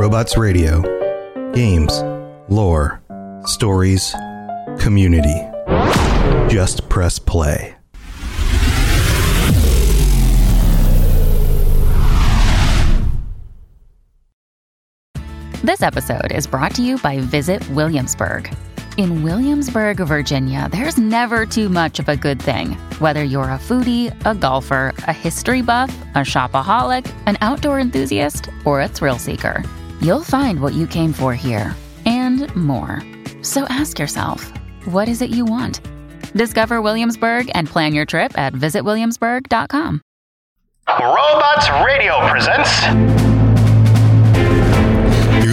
Robots Radio. Games, lore, stories, community. Just press play. This episode is brought to you by Visit Williamsburg. In Williamsburg, Virginia, there's never too much of a good thing. Whether you're a foodie, a golfer, a history buff, a shopaholic, an outdoor enthusiast, or a thrill seeker, you'll find what you came for here and more. So ask yourself, what is it you want? Discover Williamsburg and plan your trip at visitwilliamsburg.com. Robots Radio presents...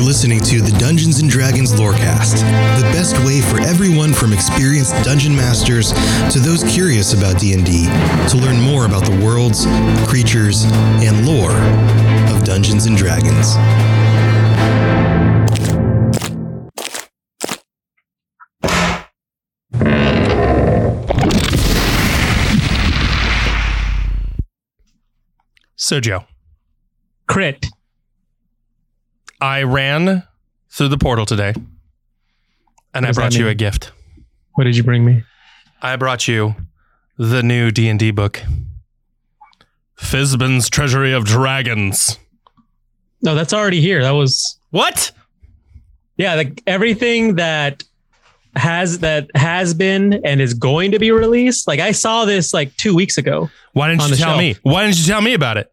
Listening to the Dungeons & Dragons Lorecast, the best way for everyone from experienced dungeon masters to those curious about D&D to learn more about the worlds, creatures, and lore of Dungeons & Dragons. So, Joe. Crit. I ran through the portal today, and I brought you a gift. What did you bring me? I brought you the new D&D book, Fizban's Treasury of Dragons. No, that's already here. That was... What? Yeah, like everything that has been and is going to be released. Like I saw this like 2 weeks ago. Why didn't you tell me about it?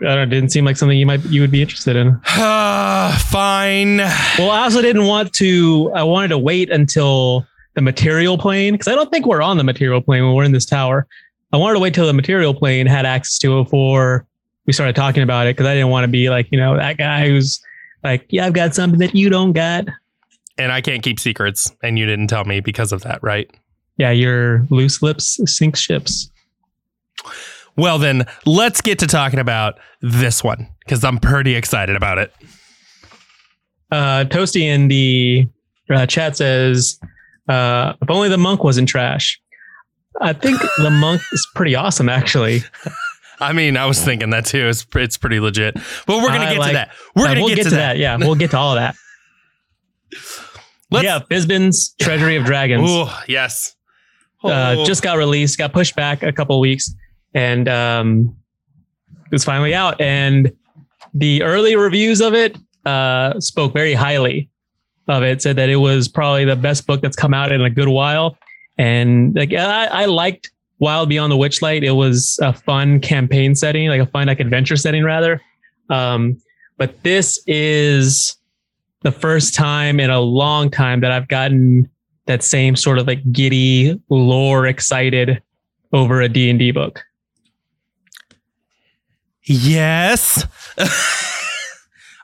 I don't know, it didn't seem like something you would be interested in. Fine. Well, I also didn't want to. I wanted to wait until the material plane, because I don't think we're on the material plane when we're in this tower. I wanted to wait till the material plane had access to it before we started talking about it, because I didn't want to be like, you know, that guy who's like, yeah, I've got something that you don't got. And I can't keep secrets, and you didn't tell me because of that, right? Yeah, your loose lips sink ships. Well, then, let's get to talking about this one, because I'm pretty excited about it. Toasty in the chat says, if only the monk wasn't trash. I think the monk is pretty awesome, actually. I mean, I was thinking that, too. It's pretty legit. But we're going to get to that. We'll get to that. Yeah, we'll get to all of that. Fizban's Treasury of Dragons. Ooh, yes. Just got released, got pushed back a couple weeks. And it's finally out, and the early reviews of it spoke very highly of it. Said that it was probably the best book that's come out in a good while. And like I liked Wild Beyond the Witchlight. It was a fun campaign setting, like a fun like adventure setting rather. But this is the first time in a long time that I've gotten that same sort of like giddy lore excited over a D&D book. Yes.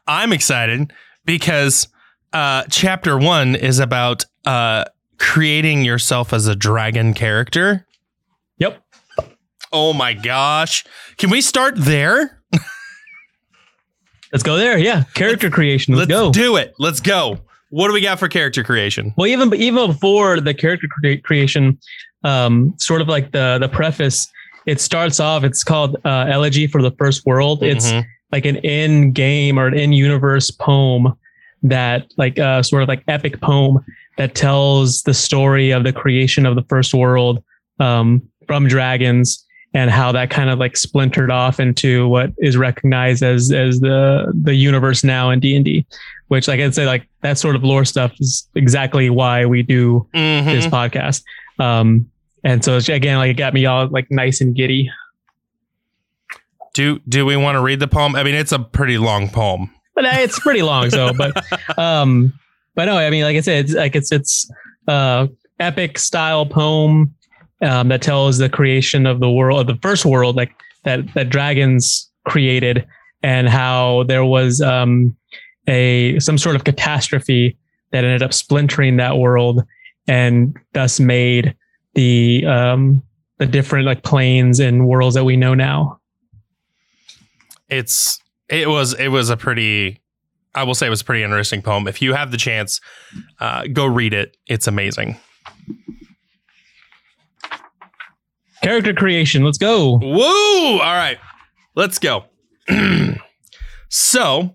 I'm excited because chapter one is about creating yourself as a dragon character. Yep. Oh my gosh. Can we start there? Let's go there. Yeah. Character creation. Let's do it. Let's go. What do we got for character creation? Well, even before the character creation, sort of like the preface, it starts off, it's called Elegy for the First World. Mm-hmm. It's like an in-game or an in-universe poem that like sort of like epic poem that tells the story of the creation of the first world from dragons and how that kind of like splintered off into what is recognized as the universe now in D&D, which like I'd say like that sort of lore stuff is exactly why we do this podcast. And so again, like it got me all like nice and giddy. Do we want to read the poem? I mean, it's a pretty long poem, but it's pretty long. So, but no, I mean, like I said, it's like it's epic style poem, that tells the creation of the world, of the first world, like that dragons created and how there was, some sort of catastrophe that ended up splintering that world. And thus made the different like planes and worlds that we know now. It was a pretty interesting poem. If you have the chance, go read it. It's amazing. Character creation. Let's go. Woo! All right, let's go. So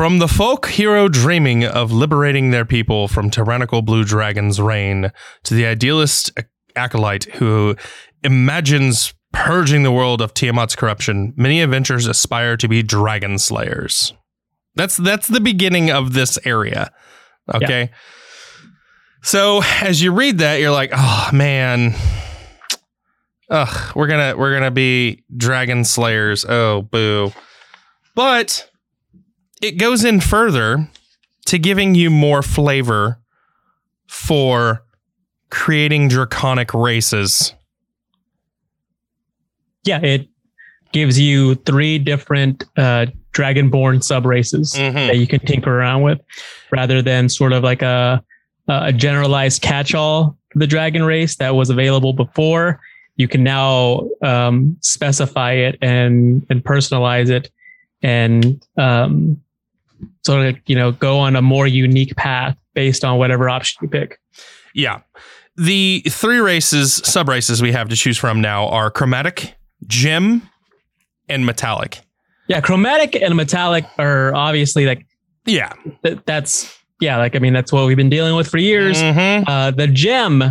From the folk hero dreaming of liberating their people from tyrannical blue dragon's reign, to the idealist acolyte who imagines purging the world of Tiamat's corruption, many adventurers aspire to be dragon slayers. That's the beginning of this area. Okay. Yeah. So as you read that, you're like, oh man, ugh, we're gonna be dragon slayers. Oh boo. But it goes in further to giving you more flavor for creating draconic races. Yeah, it gives you three different dragonborn sub races that you can tinker around with, rather than sort of like a generalized catch-all for the dragon race that was available before. You can now specify it and personalize it, and sort of, you know, go on a more unique path based on whatever option you pick. Yeah. The three races, sub-races we have to choose from now are Chromatic, Gem, and Metallic. Yeah, Chromatic and Metallic are obviously like... Yeah. That's... Yeah, like, I mean, that's what we've been dealing with for years. Mm-hmm. The Gem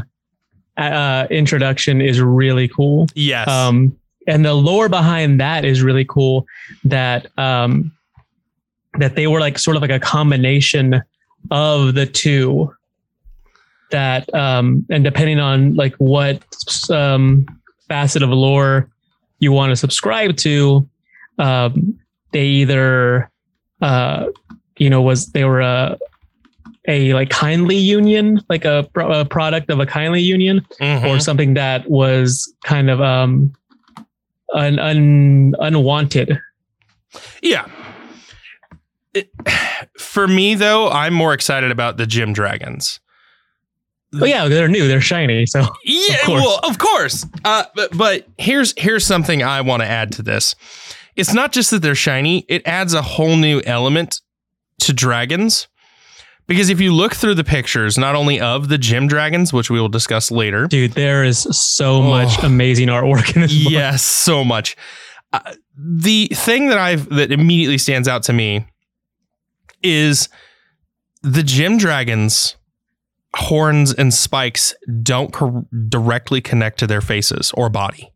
introduction is really cool. Yes. And the lore behind that is really cool, that that they were like sort of like a combination of the two. That and depending on like what facet of lore you want to subscribe to, they either they were a like kindly union, like a product of a kindly union, or something that was kind of unwanted. Yeah. For me though, I'm more excited about the Gem Dragons. Oh yeah, they're new, they're shiny. So yeah, of course. But here's something I want to add to this. It's not just that they're shiny; it adds a whole new element to dragons, because if you look through the pictures, not only of the Gem Dragons, which we will discuss later, dude, there is so much amazing artwork in this. Yes, book. So much. The thing that immediately stands out to me is the Gem Dragons. Horns and spikes don't directly connect to their faces or body,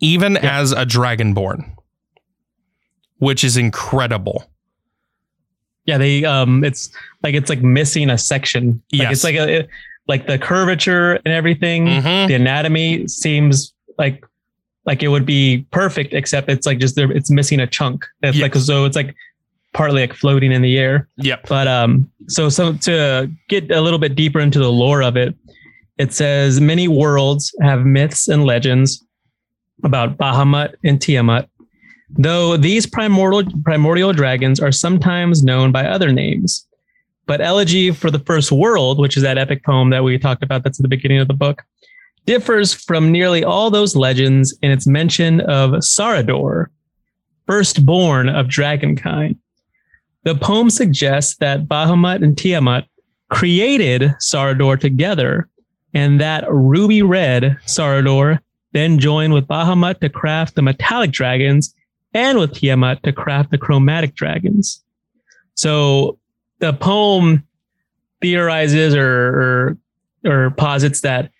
even as a dragonborn, which is incredible. Yeah, they it's like missing a section. Like, yes, it's like like the curvature and everything. Mm-hmm. The anatomy seems like it would be perfect, except it's like just there. It's missing a chunk. It's like, so it's like partly like floating in the air. Yep. But so to get a little bit deeper into the lore of it, it says many worlds have myths and legends about Bahamut and Tiamat, though these primordial dragons are sometimes known by other names. But Elegy for the First World, which is that epic poem that we talked about that's at the beginning of the book, differs from nearly all those legends in its mention of Sardior, firstborn of dragonkind. The poem suggests that Bahamut and Tiamat created Sardior together, and that ruby red Sardior then joined with Bahamut to craft the metallic dragons, and with Tiamat to craft the chromatic dragons. So the poem theorizes or posits that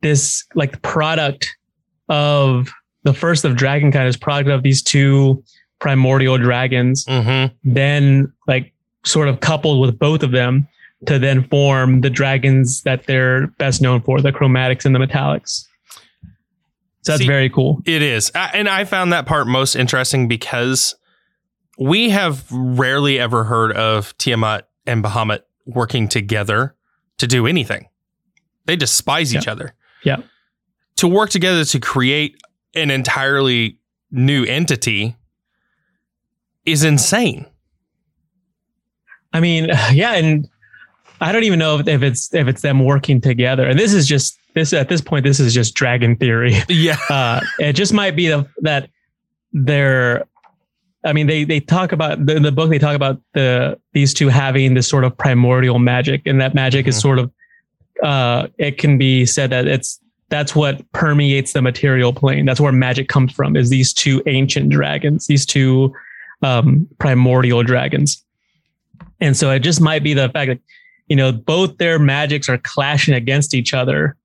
this like product of the first of dragonkind is product of these two primordial dragons, then like sort of coupled with both of them to then form the dragons that they're best known for, the chromatics and the metallics. So that's very cool. It is. And I found that part most interesting because we have rarely ever heard of Tiamat and Bahamut working together to do anything. They despise each other. Yeah. To work together to create an entirely new entity is insane. I mean, yeah, and I don't even know if it's them working together. And this is just this at this point. This is just dragon theory. Yeah, it just might be that they're. I mean, they talk about in the book. They talk about these two having this sort of primordial magic, and that magic is sort of. It can be said that that's what permeates the material plane. That's where magic comes from. Is these two ancient dragons? These two. primordial dragons. And so it just might be the fact that, you know, both their magics are clashing against each other,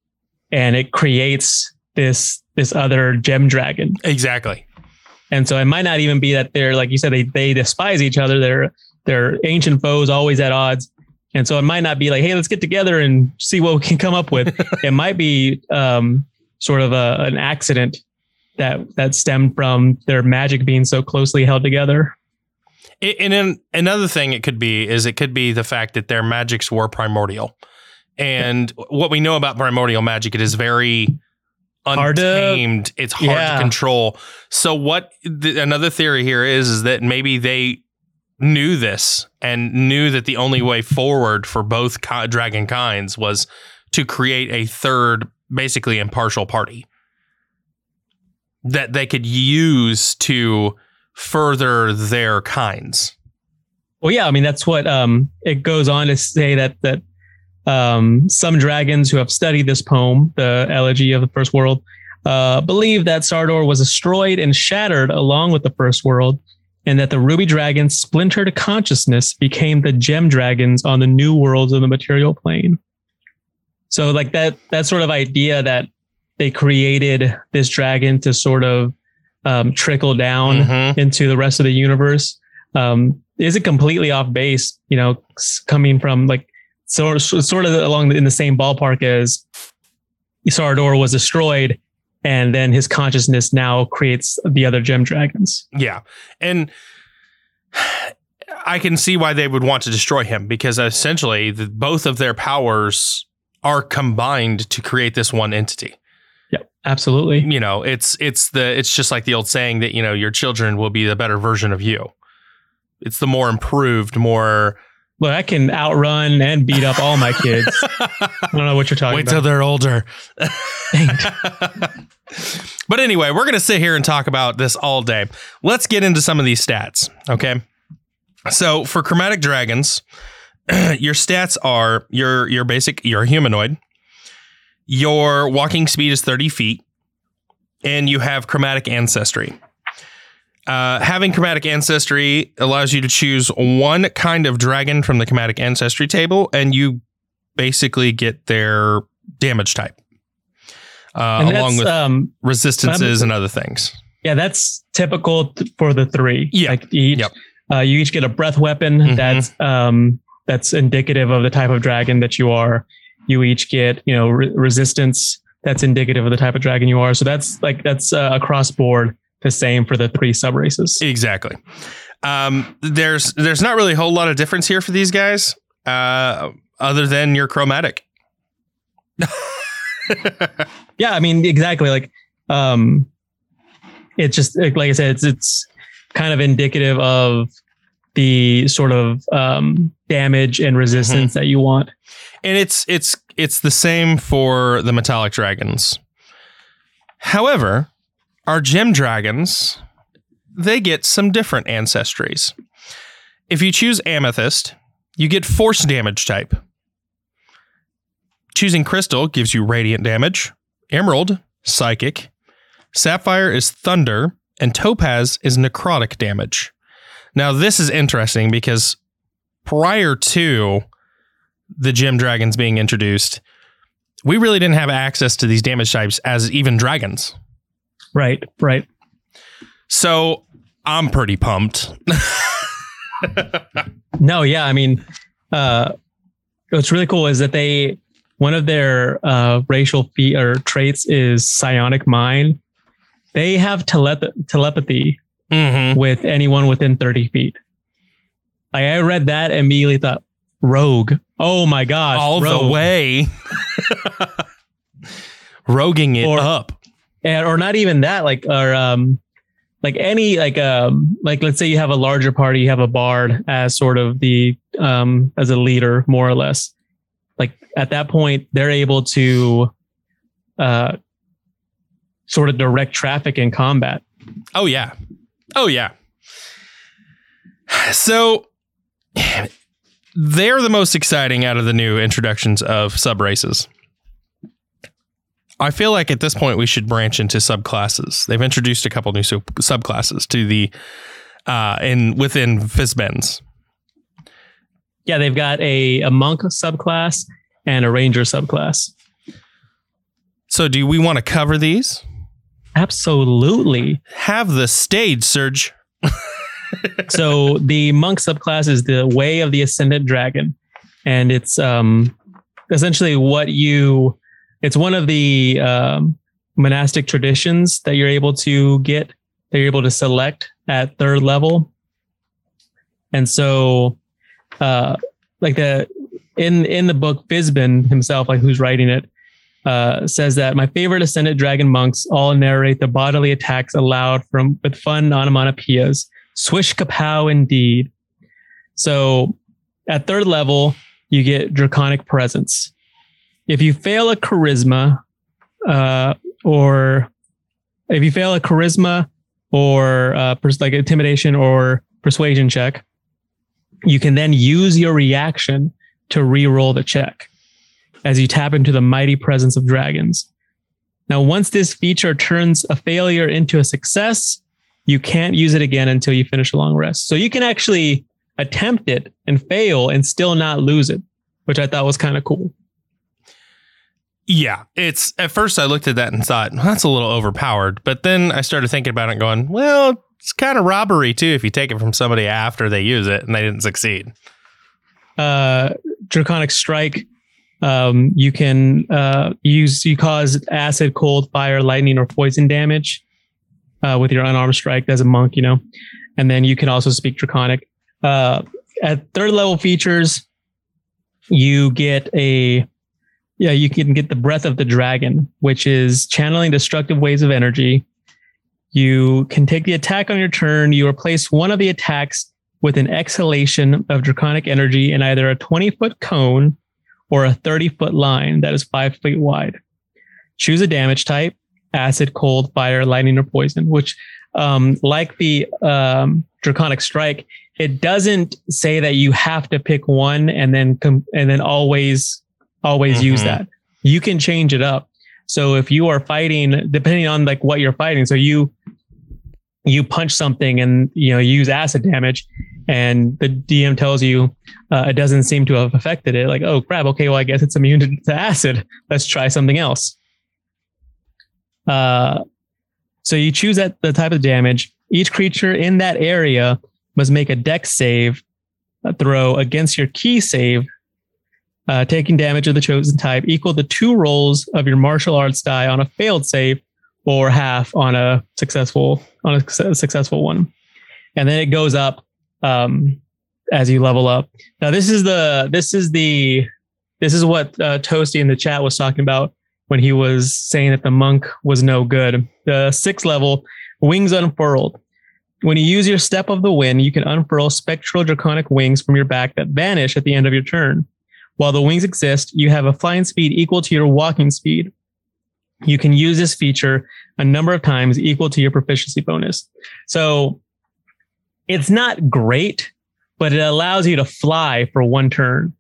and it creates this other gem dragon. Exactly. And so it might not even be that they're, like you said, they despise each other. They're ancient foes, always at odds. And so it might not be like, hey, let's get together and see what we can come up with. It might be sort of an accident that stemmed from their magic being so closely held together. And then another thing it could be the fact that their magics were primordial. And what we know about primordial magic, it is very untamed. It's hard to control. So another theory here is that maybe they knew this and knew that the only way forward for both dragon kinds was to create a third, basically impartial party that they could use to further their kinds. Well, yeah, I mean, that's what it goes on to say that some dragons who have studied this poem, the Elegy of the First World, believe that Sardior was destroyed and shattered along with the First World, and that the Ruby Dragon's splintered consciousness became the Gem Dragons on the new worlds of the material plane. So, like that sort of idea that they created this dragon to sort of trickle down into the rest of the universe isn't completely off base. You know, coming from like. So sort of in the same ballpark as Sardior was destroyed, and then his consciousness now creates the other gem dragons. Yeah, and I can see why they would want to destroy him, because essentially both of their powers are combined to create this one entity. Yep, absolutely. You know, it's just like the old saying that, you know, your children will be the better version of you. It's the more improved, more. Look, I can outrun and beat up all my kids. I don't know what you're talking about. Wait till they're older. But anyway, we're going to sit here and talk about this all day. Let's get into some of these stats, okay? So for chromatic dragons, your stats are your basic, you're a humanoid. Your walking speed is 30 feet. And you have chromatic ancestry. Having chromatic ancestry allows you to choose one kind of dragon from the chromatic ancestry table, and you basically get their damage type, along with resistances and other things. Yeah, that's typical for the three. Yeah, like you each get a breath weapon that's indicative of the type of dragon that you are. You each get resistance that's indicative of the type of dragon you are. So that's across board. The same for the three sub races. Exactly. There's not really a whole lot of difference here for these guys, other than your chromatic. Yeah, I mean, exactly. Like, it's just like I said, it's kind of indicative of the sort of damage and resistance that you want. And it's the same for the metallic dragons. However, our gem dragons, they get some different ancestries. If you choose Amethyst, you get force damage type. Choosing Crystal gives you radiant damage. Emerald, psychic. Sapphire is thunder. And Topaz is necrotic damage. Now, this is interesting because prior to the gem dragons being introduced, we really didn't have access to these damage types as even dragons. Right. So I'm pretty pumped. No, yeah, I mean, what's really cool is that one of their racial traits is psionic mind. They have telepathy with anyone within 30 feet. Like, I read that and immediately thought, rogue. Oh my gosh. All rogue. The way. Roguing it up. Or not even that, like let's say you have a larger party, you have a bard as sort of the as a leader, more or less. Like at that point, they're able to sort of direct traffic in combat. Oh yeah. So they're the most exciting out of the new introductions of sub races. I feel like at this point we should branch into subclasses. They've introduced a couple new subclasses to the within Fizban's. Yeah, they've got a monk subclass and a ranger subclass. So do we want to cover these? Absolutely. Have the stage, Serge. So the monk subclass is the Way of the Ascendant Dragon. And it's essentially it's one of the monastic traditions that you're able to get, that you're able to select at third level. And so in the book, Fizban himself, who's writing it, says that my favorite ascendant dragon monks all narrate the bodily attacks allowed with fun onomatopoeias. Swish kapow indeed. So at third level, you get Draconic Presence. If you fail a charisma, or intimidation or persuasion check, you can then use your reaction to re-roll the check as you tap into the mighty presence of dragons. Now, once this feature turns a failure into a success, you can't use it again until you finish a long rest. So you can actually attempt it and fail and still not lose it, which I thought was kind of cool. Yeah, it's at first I looked at that and thought, well, that's a little overpowered. But then I started thinking about it going, well, it's kind of robbery, too, if you take it from somebody after they use it and they didn't succeed. Draconic Strike. You can you cause acid, cold, fire, lightning, or poison damage with your unarmed strike as a monk, and then you can also speak Draconic. At third level features, you can get the Breath of the Dragon, which is channeling destructive waves of energy. You can take the attack on your turn. You replace one of the attacks with an exhalation of Draconic energy in either a 20-foot cone or a 30-foot line that is 5 feet wide. Choose a damage type, acid, cold, fire, lightning, or poison, which, like the Draconic Strike, it doesn't say that you have to pick one and then always mm-hmm. use that. You can change it up. So if you are fighting, depending on what you're fighting, so you punch something and use acid damage, and the DM tells you it doesn't seem to have affected it. Like, oh crap, okay, well I guess it's immune to acid. Let's try something else. So you choose the type of damage. Each creature in that area must make a dex save throw against your key save, taking damage of the chosen type equal to 2 rolls of your martial arts die on a failed save, or half on a successful one, and then it goes up as you level up. Now this is what Toasty in the chat was talking about when he was saying that the monk was no good. The 6th level, Wings Unfurled. When you use your Step of the Wind, you can unfurl spectral draconic wings from your back that vanish at the end of your turn. While the wings exist, you have a flying speed equal to your walking speed. You can use this feature a number of times equal to your proficiency bonus. So it's not great, but it allows you to fly for one turn.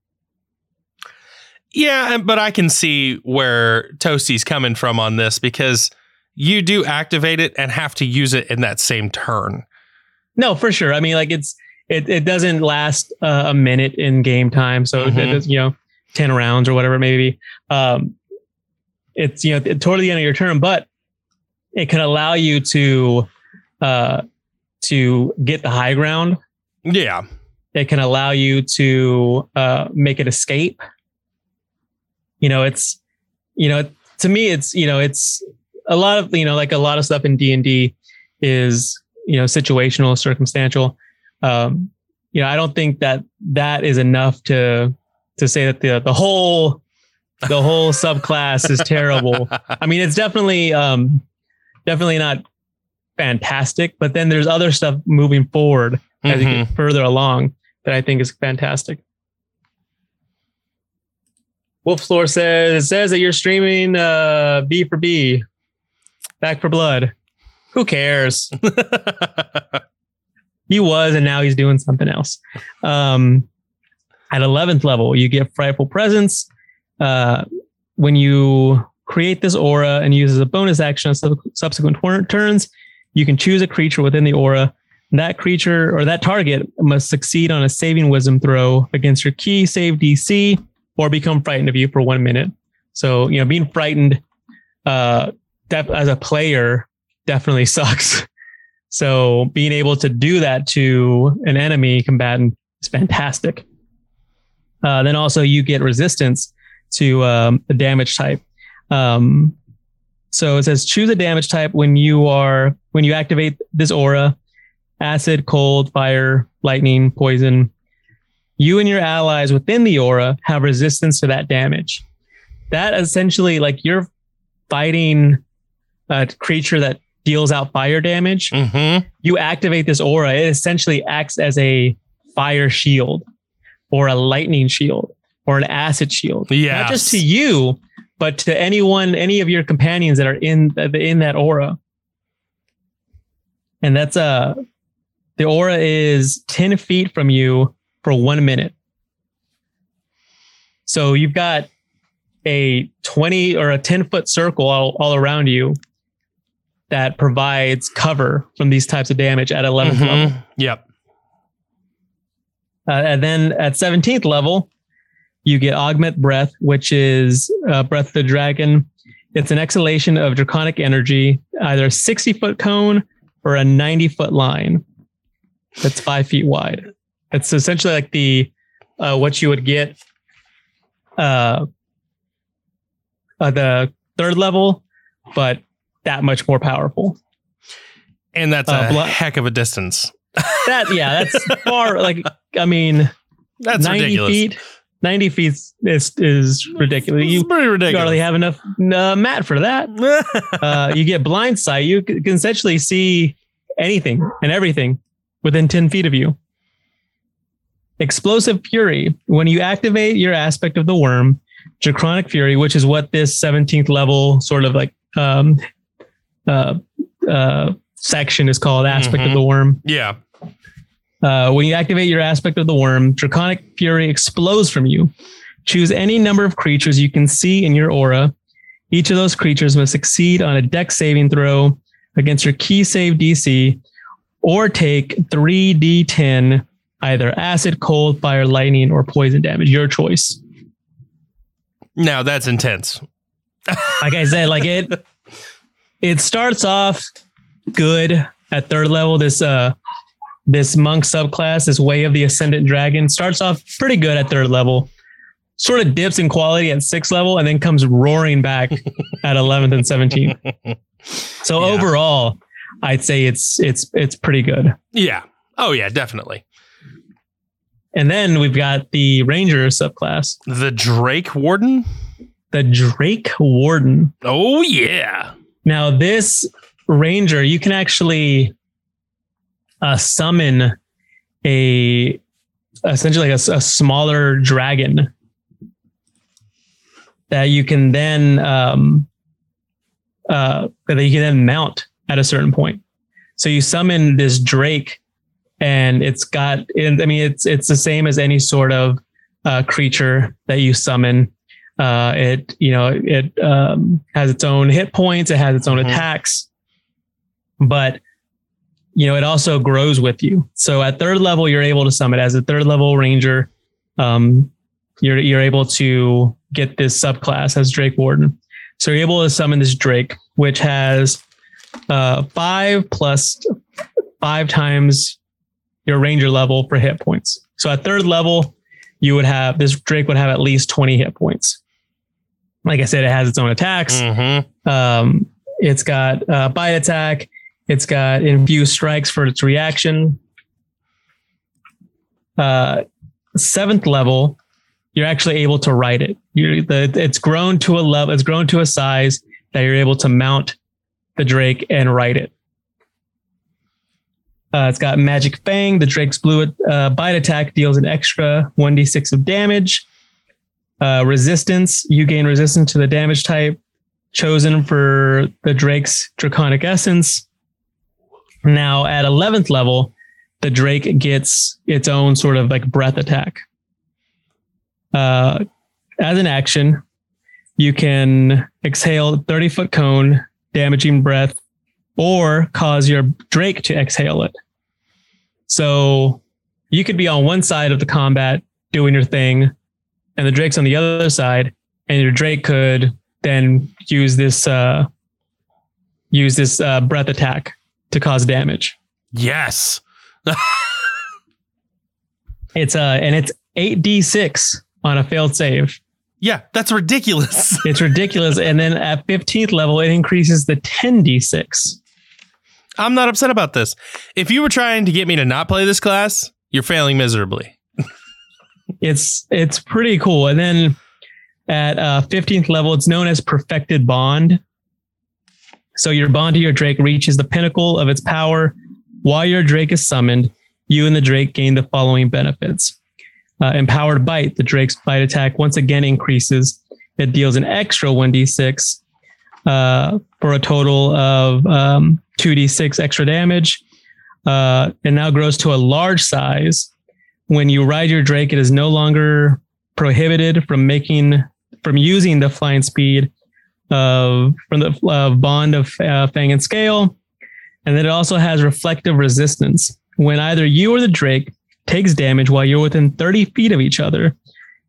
Yeah, but I can see where Toasty's coming from on this, because you do activate it and have to use it in that same turn. No, for sure. I mean, it doesn't last a minute in game time. So, mm-hmm. It does, 10 rounds or whatever it may be. It's, toward the end of your turn, but it can allow you to get the high ground. Yeah. It can allow you to make it escape. It's, to me, it's, it's a lot of, a lot of stuff in D&D is, situational, circumstantial. I don't think that is enough to say that the whole subclass is terrible. I mean, it's definitely not fantastic, but then there's other stuff moving forward as you get further along that I think is fantastic. Wolf Floor says, it says that you're streaming B for B, Back for Blood. Who cares? He was, and now he's doing something else. At 11th level, you get Frightful Presence. When you create this aura and use as a bonus action on subsequent turns, you can choose a creature within the aura That creature or that target must succeed on a saving wisdom throw against your key save DC or become frightened of you for 1 minute. So, you know, being frightened as a player definitely sucks. So being able to do that to an enemy combatant is fantastic. Then also you get resistance to the damage type. So it says choose a damage type when you activate this aura: acid, cold, fire, lightning, poison. You and your allies within the aura have resistance to that damage. That essentially, like, you're fighting a creature that deals out fire damage. Mm-hmm. You activate this aura. It essentially acts as a fire shield or a lightning shield or an acid shield. Yes. Not just to you, but to anyone, any of your companions that are in that aura. And that's the aura is 10 feet from you for 1 minute. So you've got a 20 or a 10-foot circle all around you that provides cover from these types of damage at 11th level. Yep. And then at 17th level, you get Augment Breath, which is Breath of the Dragon. It's an exhalation of draconic energy, either a 60-foot cone or a 90-foot line. That's 5 feet wide. It's essentially like the what you would get the third level, but that much more powerful. And that's a heck of a distance. That's far. Like, I mean, that's 90 ridiculous. 90 feet is ridiculous. It's pretty ridiculous. You hardly have enough mat for that. You get blind sight. You can essentially see anything and everything within 10 feet of you. Explosive Fury. When you activate your aspect of the worm, Draconic Fury, which is what this 17th level sort of like section is called, aspect of the worm. Yeah. When you activate your aspect of the worm, Draconic Fury explodes from you. Choose any number of creatures you can see in your aura. Each of those creatures must succeed on a dex saving throw against your key save DC or take 3d10, either acid, cold, fire, lightning, or poison damage. Your choice. Now that's intense. Like I said, like it starts off good at third level. This monk subclass, this Way of the Ascendant Dragon, starts off pretty good at third level, sort of dips in quality at sixth level, and then comes roaring back at 11th and 17th. So overall, I'd say it's pretty good. Yeah. Oh yeah, definitely. And then we've got the Ranger subclass, the Drake Warden. The Drake Warden. Oh yeah. Now this Ranger, you can actually summon essentially a smaller dragon that you can then mount at a certain point. So you summon this Drake, and it's got, I mean, it's the same as any sort of creature that you summon. It has its own hit points. It has its own attacks, but you know, it also grows with you. So at third level, you're able to summon as a third level Ranger. You're able to get this subclass as Drake Warden. So you're able to summon this Drake, which has 5 plus 5 times your Ranger level for hit points. So at third level, you would have this Drake would have at least 20 hit points. Like I said, it has its own attacks. Mm-hmm. It's got bite attack. It's got infused strikes for its reaction. 7th level, you're actually able to ride it. It's grown to a level. It's grown to a size that you're able to mount the Drake and ride it. It's got Magic Fang. The Drake's blue bite attack deals an extra 1d6 of damage. Resistance. You gain resistance to the damage type chosen for the Drake's Draconic Essence. Now at 11th level, the Drake gets its own sort of like breath attack. As an action, you can exhale a 30-foot cone damaging breath or cause your Drake to exhale it. So you could be on one side of the combat doing your thing, and the Drake's on the other side, and your Drake could then use this breath attack to cause damage. Yes. It's 8d6 on a failed save. Yeah, that's ridiculous. It's ridiculous. And then at 15th level, it increases to 10d6. I'm not upset about this. If you were trying to get me to not play this class, you're failing miserably. It's pretty cool. And then at 15th level, it's known as Perfected Bond. So your bond to your Drake reaches the pinnacle of its power. While your Drake is summoned, you and the Drake gain the following benefits. Empowered Bite. The Drake's bite attack once again increases. It deals an extra 1d6 for a total of 2d6 extra damage. It now grows to a large size. When you ride your Drake, it is no longer prohibited from using the flying speed from the bond of Fang and Scale. And then it also has Reflective Resistance. When either you or the Drake takes damage while you're within 30 feet of each other,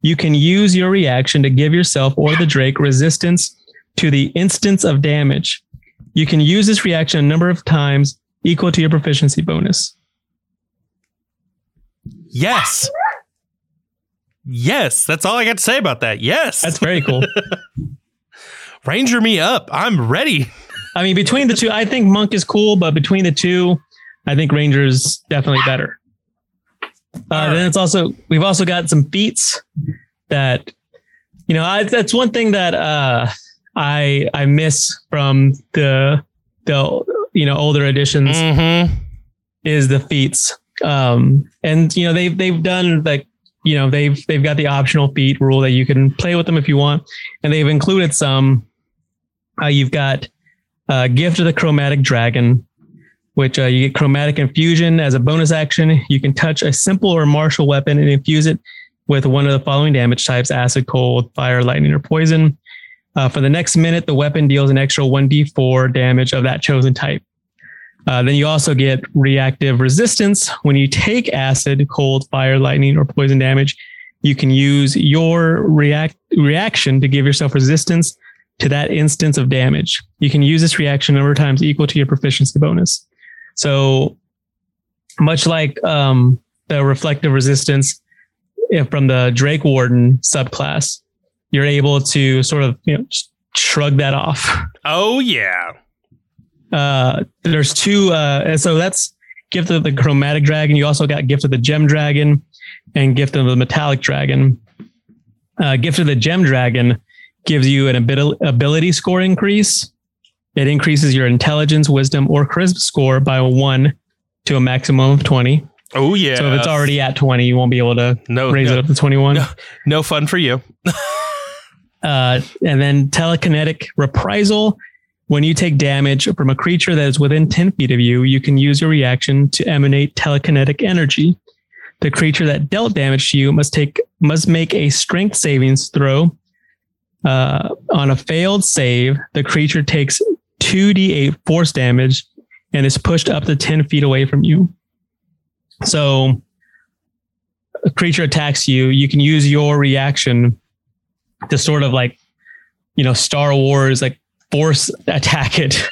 you can use your reaction to give yourself or the Drake resistance to the instance of damage. You can use this reaction a number of times equal to your proficiency bonus. Yes. Yes. That's all I got to say about that. Yes. That's very cool. Ranger me up. I'm ready. I mean, between the two, I think Monk is cool, but between the two, I think Ranger is definitely better. Then it's also, we've also got some feats that, you know, that's one thing that I miss from the you know, older editions, mm-hmm, is the feats. And you know, they've done like, you know, they've got the optional feat rule that you can play with them if you want, and they've included some. You've got Gift of the Chromatic Dragon, which you get Chromatic Infusion as a bonus action. You can touch a simple or martial weapon and infuse it with one of the following damage types: acid, cold, fire, lightning, or poison. For the next minute, the weapon deals an extra 1d4 damage of that chosen type. Then you also get Reactive Resistance. When you take acid, cold, fire, lightning, or poison damage, you can use your reaction to give yourself resistance to that instance of damage. You can use this reaction a number of times equal to your proficiency bonus. So much like the Reflective Resistance from the Drake Warden subclass, you're able to sort of, you know, shrug that off. Oh, yeah. There's two. So that's Gift of the Chromatic Dragon. You also got Gift of the Gem Dragon and Gift of the Metallic Dragon. Gift of the Gem Dragon gives you an ability score increase. It increases your intelligence, wisdom, or charisma score by 1 to a maximum of 20. Oh, yeah. So if it's already at 20, you won't be able to raise it up to 21. No fun for you. And then Telekinetic Reprisal. When you take damage from a creature that is within 10 feet of you, you can use your reaction to emanate telekinetic energy. The creature that dealt damage to you must make a strength savings throw. On a failed save, the creature takes 2d8 force damage and is pushed up to 10 feet away from you. So a creature attacks you. You can use your reaction to sort of like, you know, Star Wars, like force attack it.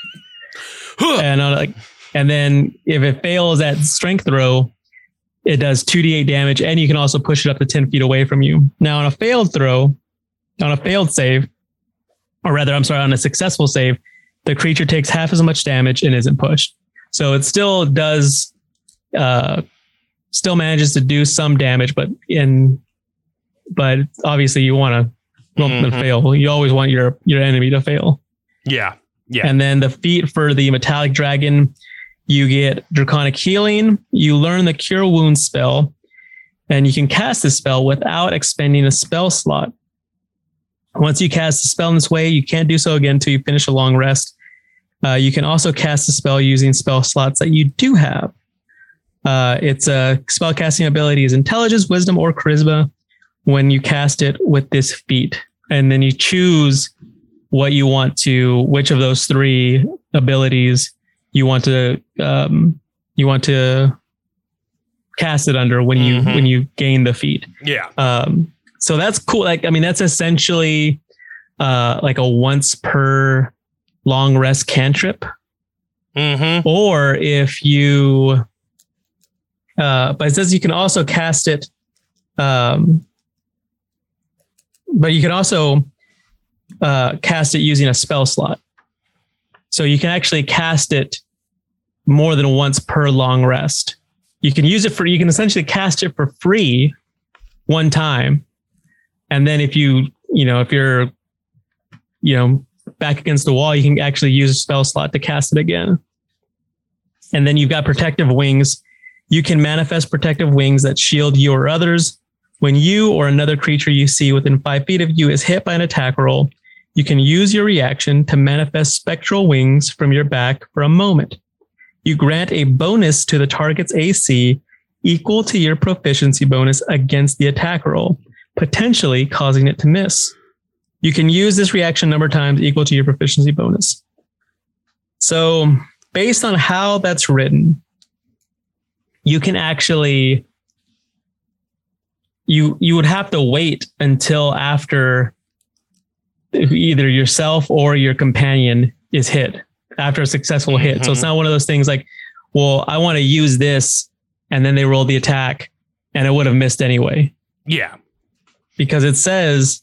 and then if it fails at strength throw, it does 2d8 damage, and you can also push it up to 10 feet away from you. Now on a successful save, the creature takes half as much damage and isn't pushed. So it still does, still manages to do some damage, but obviously you want to fail. You always want your enemy to fail. Yeah. Yeah. And then the feat for the Metallic Dragon, you get Draconic Healing. You learn the Cure Wounds spell, and you can cast this spell without expending a spell slot. Once you cast the spell in this way, you can't do so again until you finish a long rest. You can also cast the spell using spell slots that you do have. It's a spell casting ability is intelligence, wisdom, or charisma when you cast it with this feat. And then you choose what you want to, which of those three abilities you want to cast it under when you when you gain the feat. Yeah. So that's cool. Like, I mean, that's essentially like a once per long rest cantrip. Or if you, but it says you can also cast it. But you can also cast it using a spell slot. So you can actually cast it more than once per long rest. You can use it for, you can essentially cast it for free one time. And then if you, you know, if you're, you know, back against the wall, you can actually use a spell slot to cast it again. And then you've got protective wings. You can manifest protective wings that shield you or others. When you or another creature you see within 5 feet of you is hit by an attack roll, you can use your reaction to manifest spectral wings from your back for a moment. You grant a bonus to the target's AC equal to your proficiency bonus against the attack roll, potentially causing it to miss. You can use this reaction number times equal to your proficiency bonus. So based on how that's written, you can actually, you would have to wait until after either yourself or your companion is hit, after a successful hit. So it's not one of those things like, well, I want to use this, and then they roll the attack and it would have missed anyway. Yeah. Because it says,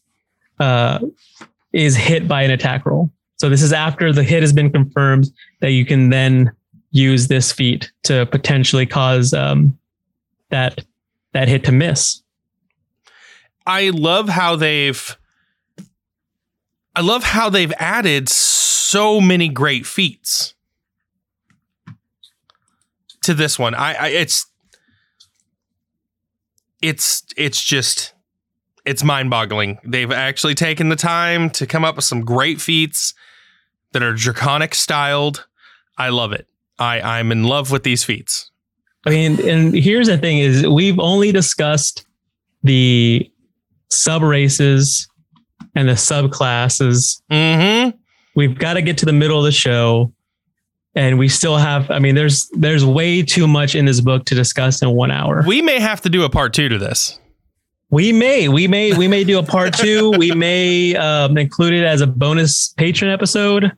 is hit by an attack roll. So this is after the hit has been confirmed that you can then use this feat to potentially cause that hit to miss. I love how they've added so many great feats to this one. It's mind-boggling. They've actually taken the time to come up with some great feats that are draconic styled. I love it. I'm in love with these feats. I mean, and here's the thing is we've only discussed the sub-races and the subclasses. We've got to get to the middle of the show, and we still have, I mean, there's way too much in this book to discuss in 1 hour. We may have to do a part two to this. We may do a part two. We may include it as a bonus Patreon episode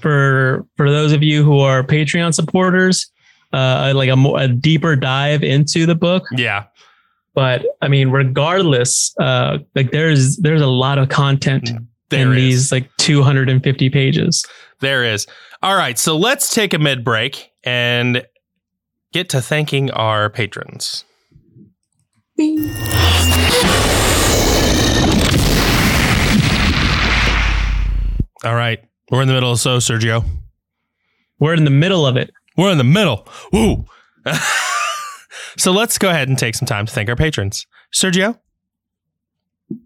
for those of you who are Patreon supporters, like a deeper dive into the book. Yeah. But I mean, regardless, like there's a lot of content there in these like 250 pages. There is. All right. So let's take a mid break and get to thanking our patrons. All right. We're in the middle of so, Sergio. We're in the middle of it. We're in the middle. Ooh. So let's go ahead and take some time to thank our patrons. Sergio?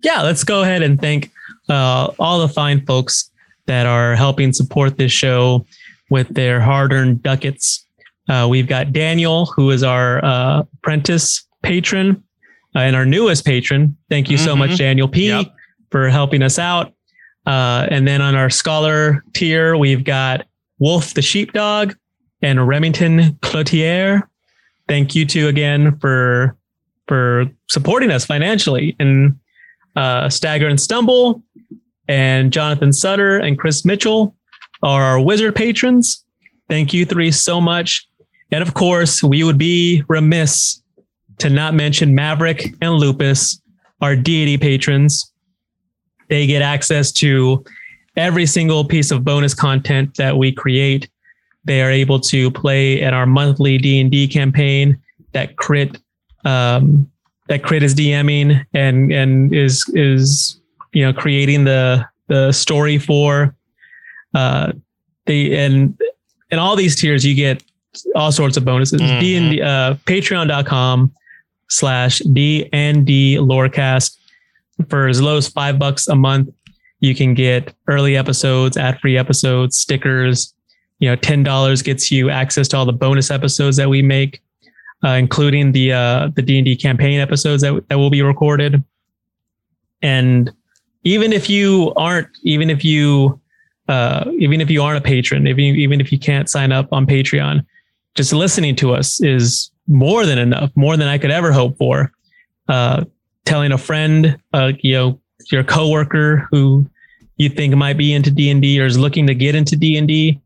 Yeah, let's go ahead and thank all the fine folks that are helping support this show with their hard-earned ducats. We've got Daniel, who is our apprentice patron. And our newest patron, thank you so much, Daniel P, for helping us out. And then on our scholar tier, we've got Wolf the Sheepdog and Remington Clotier. Thank you two again for supporting us financially. And Stagger and Stumble and Jonathan Sutter and Chris Mitchell are our wizard patrons. Thank you three so much. And of course, we would be remiss to not mention Maverick and Lupus, our deity patrons. They get access to every single piece of bonus content that we create. They are able to play at our monthly D&D campaign that Crit is DMing and is you know creating the story for. They and all these tiers you get all sorts of bonuses. D&D patreon.com/D&D Lorecast. For as low as $5 a month, you can get early episodes, ad-free episodes, stickers. You know, $10 gets you access to all the bonus episodes that we make, including the D&D campaign episodes that will be recorded. And even if you aren't a patron, even if you can't sign up on Patreon, just listening to us is more than enough, more than I could ever hope for. Telling a friend, your coworker who you think might be into D&D or is looking to get into D&D,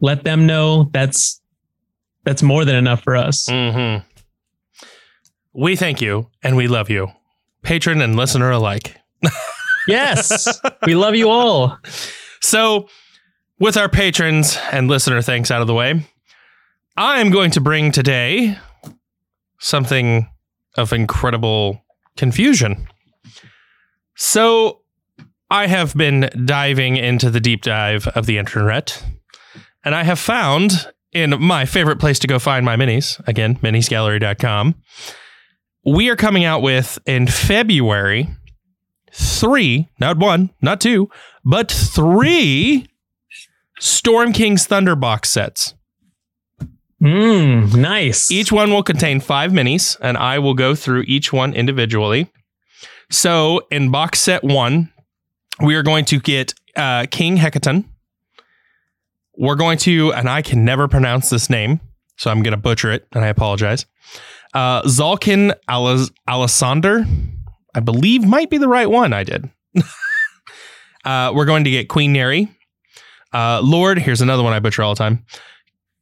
let them know that's more than enough for us. Mm-hmm. We thank you and we love you, patron and listener alike. Yes, we love you all. So with our patrons and listener thanks out of the way, I'm going to bring today something of incredible confusion. So I have been diving into the deep dive of the internet, and I have found in my favorite place to go find my minis, again, minisgallery.com, we are coming out with, in February, 3, not 1, not 2, but 3 Storm King's Thunder box sets. Nice. Each one will contain 5 minis, and I will go through each one individually. So in box set 1, we are going to get King Hecaton. We're going to, and I can never pronounce this name, so I'm going to butcher it, and I apologize. Zalkin Alessander, I believe, might be the right one I did. We're going to get Queen Neri. Lord, here's another one I butcher all the time.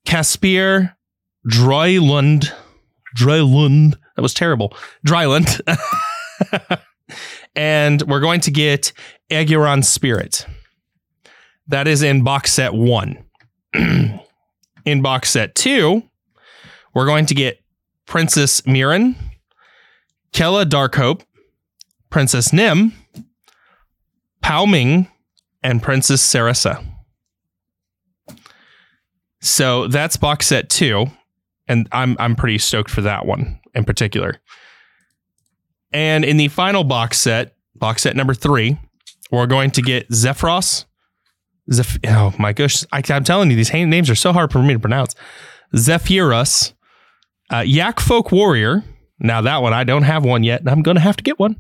Caspier Drylund. That was terrible. Drylund. And we're going to get Aegiron Spirit. That is in box set 1. In box set 2, we're going to get Princess Mirren, Kella Darkhope, Princess Nim, Pao Ming, and Princess Sarissa. So that's box set 2, and I'm pretty stoked for that one in particular. And in the final box set number 3, we're going to get Zephyros. Oh my gosh, I'm telling you, these names are so hard for me to pronounce. Zephyrus, Yak Folk Warrior. Now that one, I don't have one yet, and I'm going to have to get one.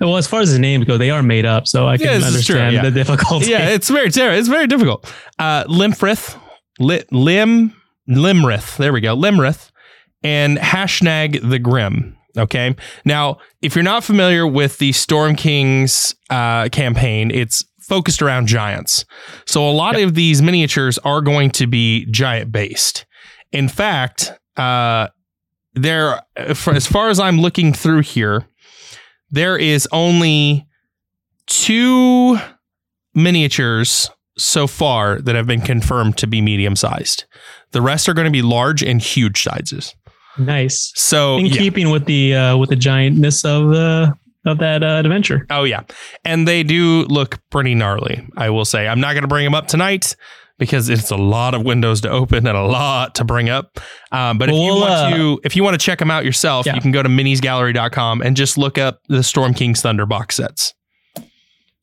Well, as far as the names go, they are made up, so I can understand the difficulty. Yeah, it's very difficult. Limrith. There we go. Limrith and Hashnag the Grim. Okay. Now, if you're not familiar with the Storm King's campaign, it's focused around giants. So a lot of these miniatures are going to be giant based. In fact, as far as I'm looking through here, there is only 2 miniatures so far that have been confirmed to be medium sized. The rest are going to be large and huge sizes. Nice. So in keeping with the giantness of that adventure. Oh yeah. And they do look pretty gnarly, I will say. I'm not going to bring them up tonight because it's a lot of windows to open and a lot to bring up. But if you want to check them out yourself, you can go to minisgallery.com and just look up the Storm King's Thunder box sets.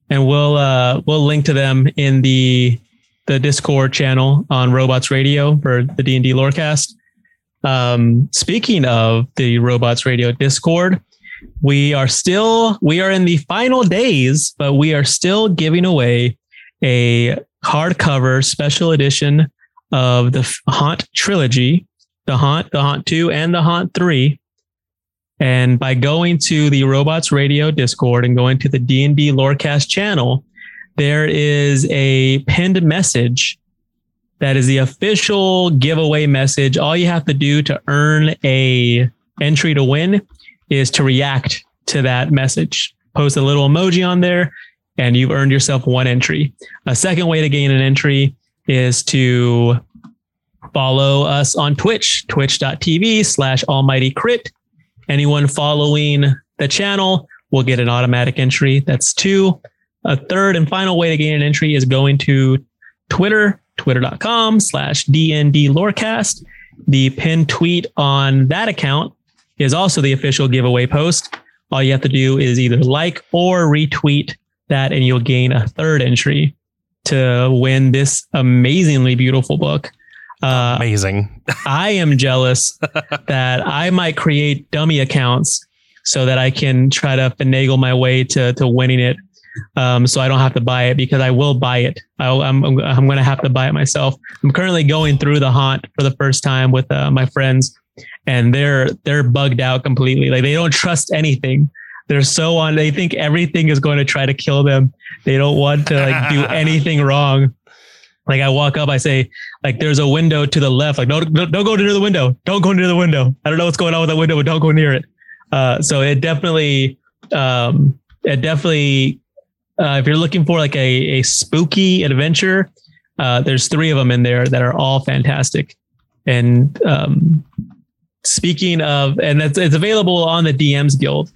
And we'll link to them in the Discord channel on Robots Radio for the D&D Lorecast. Speaking of the Robots Radio Discord, we are in the final days, but we are still giving away a hardcover special edition of the Haunt trilogy, the Haunt 2 and the Haunt 3. And by going to the Robots Radio Discord and going to the D&D Lorecast channel, there is a pinned message that is the official giveaway message. All you have to do to earn a entry to win is to react to that message. Post a little emoji on there and you've earned yourself one entry. A second way to gain an entry is to follow us on Twitch, twitch.tv/almightycrit. Anyone following the channel will get an automatic entry. That's 2. A third and final way to gain an entry is going to Twitter, twitter.com/DND Lorecast. The pinned tweet on that account is also the official giveaway post. All you have to do is either like or retweet that, and you'll gain a third entry to win this amazingly beautiful book. Amazing. I am jealous that I might create dummy accounts so that I can try to finagle my way to winning it. So I don't have to buy it, because I will buy it. I'm going to have to buy it myself. I'm currently going through the haunt for the first time with my friends, and they're bugged out completely. Like, they don't trust anything. They're so on. They think everything is going to try to kill them. They don't want to like do anything wrong. Like, I walk up, I say, like, there's a window to the left. Like, don't go near the window. Don't go near the window. I don't know what's going on with that window, but don't go near it. So it definitely, if you're looking for like a spooky adventure, there's three of them in there that are all fantastic. And speaking of, and it's available on the DMs Guild.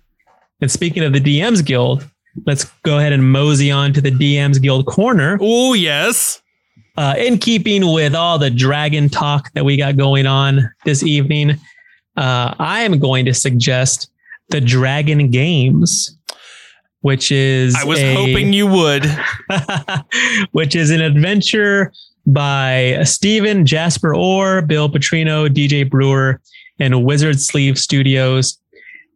And speaking of the DMs Guild, let's go ahead and mosey on to the DMs Guild corner. Oh, yes. In keeping with all the dragon talk that we got going on this evening, I am going to suggest the Dragon Games, which is... I was hoping you would. Which is an adventure by Steven, Jasper Orr, Bill Petrino, DJ Brewer, and Wizard Sleeve Studios.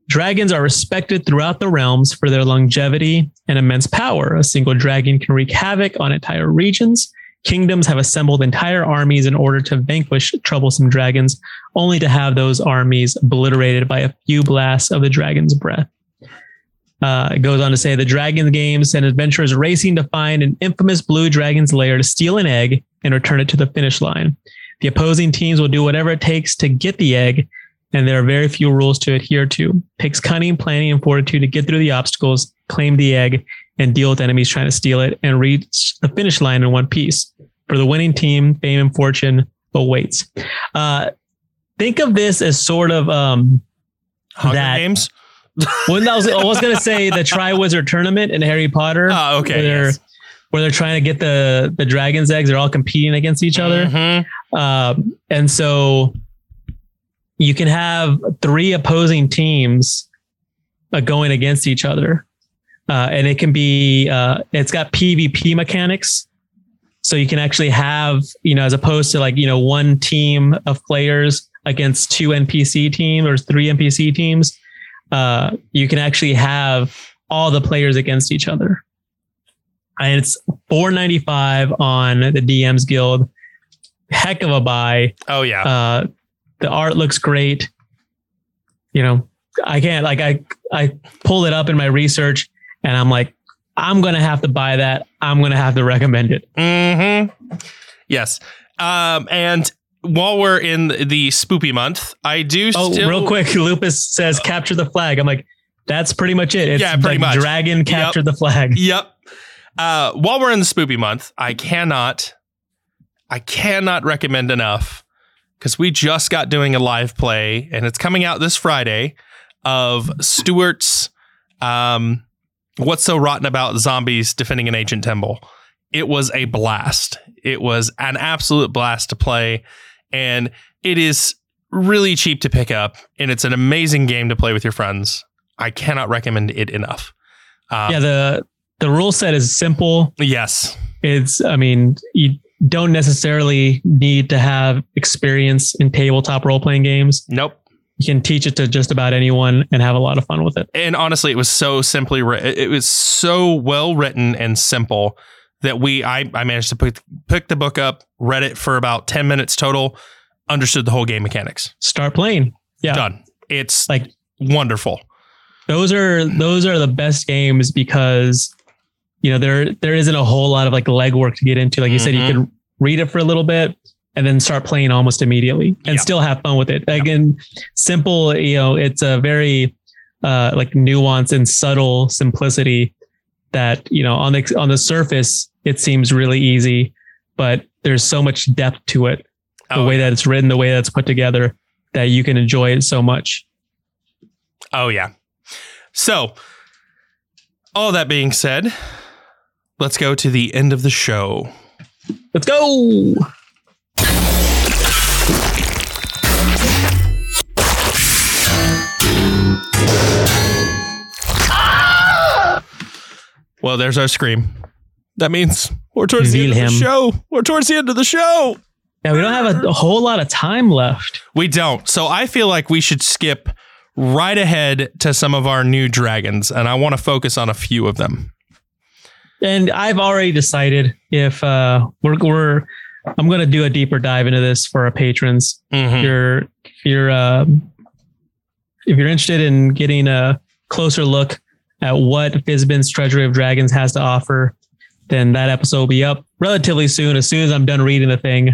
Dragons are respected throughout the realms for their longevity and immense power. A single dragon can wreak havoc on entire regions. Kingdoms have assembled entire armies in order to vanquish troublesome dragons, only to have those armies obliterated by a few blasts of the dragon's breath. It goes on to say the Dragon Games and adventurers racing to find an infamous blue dragon's lair to steal an egg and return it to the finish line. The opposing teams will do whatever it takes to get the egg, and there are very few rules to adhere to. It takes cunning, planning, and fortitude to get through the obstacles, claim the egg, and deal with enemies trying to steal it, and reach the finish line in one piece. For the winning team, fame and fortune awaits. Think of this as sort of Hunger Games. When I was going to say the Triwizard Tournament in Harry Potter. Oh, okay. Where they're trying to get the dragon's eggs. They're all competing against each other, and so you can have three opposing teams going against each other. And it can be, it's got PvP mechanics. So you can actually have, as opposed to like, one team of players against two NPC team or three NPC teams, you can actually have all the players against each other. And it's $4.95 on the DMs Guild. Heck of a buy. Oh yeah. The art looks great. I can't, I pulled it up in my research, and I'm like, I'm going to have to buy that. I'm going to have to recommend it. Mm-hmm. Yes. And while we're in the spoopy month, I do real quick, Lupus says, capture the flag. I'm like, that's pretty much it. It's pretty much. Dragon capture the flag. Yep. While we're in the spoopy month, I cannot recommend enough, because we just got doing a live play, and it's coming out this Friday, of Stewart's... What's So Rotten About Zombies Defending an Ancient Temple. It was a blast. It was an absolute blast to play, and it is really cheap to pick up, and it's an amazing game to play with your friends. I cannot recommend it enough. The rule set is simple. Yes. You don't necessarily need to have experience in tabletop role-playing games. Nope. You can teach it to just about anyone and have a lot of fun with it. And honestly, it was so simply it was so well written and simple that I managed to pick the book up, read it for about 10 minutes total, understood the whole game mechanics. Start playing. Yeah. Done. It's like wonderful. Those are the best games, because there isn't a whole lot of like legwork to get into. Like you said, you can read it for a little bit and then start playing almost immediately and still have fun with it. Again, simple, it's a very like nuanced and subtle simplicity that, on the surface, it seems really easy, but there's so much depth to it. The way that it's written, the way that's put together, that you can enjoy it so much. Oh, yeah. So all that being said, let's go to the end of the show. Let's go. Well, there's our scream. That means we're towards the end of the show. Yeah, we don't have a whole lot of time left. We don't. So I feel like we should skip right ahead to some of our new dragons, and I want to focus on a few of them. And I've already decided if I'm going to do a deeper dive into this for our patrons. Mm-hmm. If you're interested in getting a closer look at what Fizban's Treasury of Dragons has to offer, then that episode will be up relatively soon. As soon as I'm done reading the thing.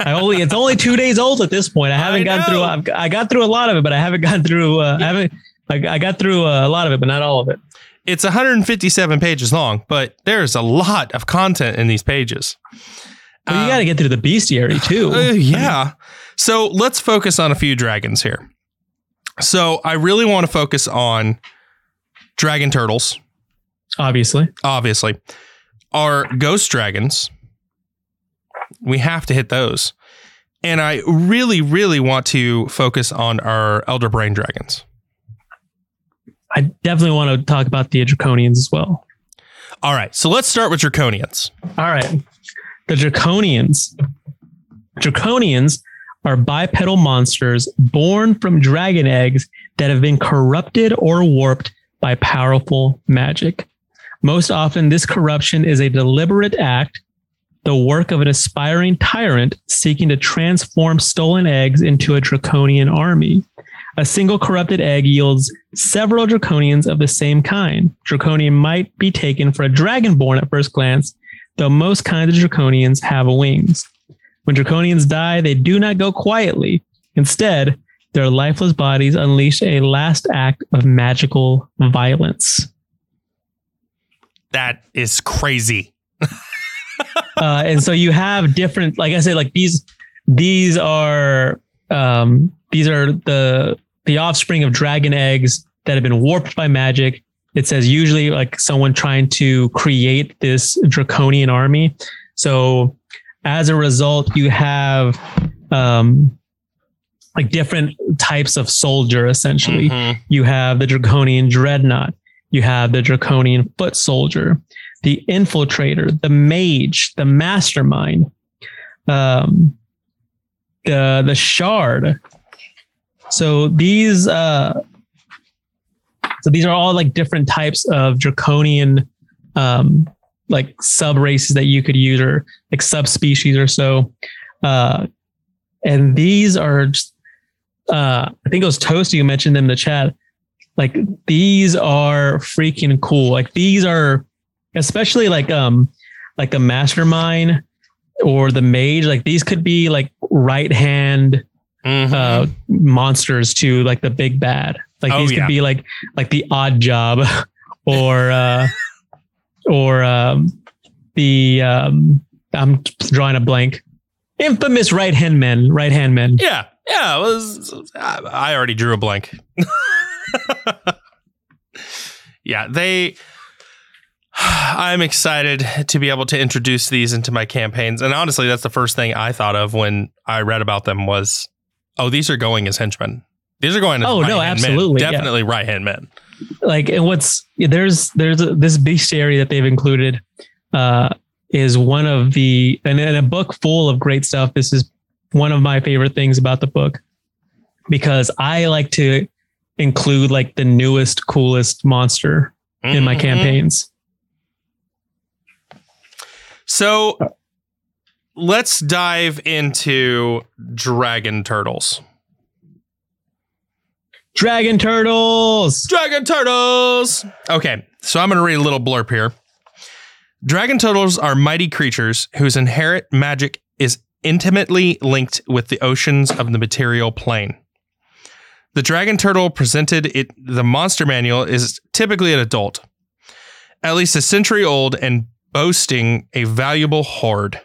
It's only 2 days old at this point. I got through a lot of it, but I haven't gotten through. I got through a lot of it, but not all of it. It's 157 pages long, but there's a lot of content in these pages. Well, you got to get through the bestiary too. Yeah. So let's focus on a few dragons here. So I really want to focus on dragon turtles. Obviously. Our ghost dragons. We have to hit those. And I really, really want to focus on our elder brain dragons. I definitely want to talk about the Draconians as well. All right. So let's start with Draconians. All right. The Draconians. Draconians are bipedal monsters born from dragon eggs that have been corrupted or warped by powerful magic. Most often, this corruption is a deliberate act, the work of an aspiring tyrant seeking to transform stolen eggs into a draconian army. A single corrupted egg yields several draconians of the same kind. Draconian might be taken for a dragonborn at first glance, though most kinds of draconians have wings. When draconians die, they do not go quietly. Instead, their lifeless bodies unleash a last act of magical violence. That is crazy. And so you have different, like I said, like these are the offspring of dragon eggs that have been warped by magic. It says usually like someone trying to create this draconian army. So as a result, you have like different types of soldier, essentially. Mm-hmm. You have the draconian dreadnought. You have the draconian foot soldier, the infiltrator, the mage, the mastermind, the shard. So these are all like different types of draconian, like sub races that you could use, or like subspecies or so. And these are, I think it was Toasty who mentioned them in the chat. Like these are freaking cool. Like these are, especially like the mastermind or the mage, like these could be like right hand monsters to like the big bad. Like these could be like the odd job or I'm drawing a blank. Infamous right hand men. Yeah. I already drew a blank. Yeah, I'm excited to be able to introduce these into my campaigns. And honestly, that's the first thing I thought of when I read about them was, oh, these are going as henchmen. These are going as absolutely. Men. Definitely right-hand men. Like, and there's this bestiary that they've included is one of the, and in a book full of great stuff, this is one of my favorite things about the book, because I like to include like the newest, coolest monster in my campaigns. So let's dive into dragon turtles. Dragon turtles. Okay, so I'm going to read a little blurb here. Dragon turtles are mighty creatures whose inherent magic is intimately linked with the oceans of the material plane. The dragon turtle presented in the monster manual is typically an adult, at least a century old, and boasting a valuable hoard.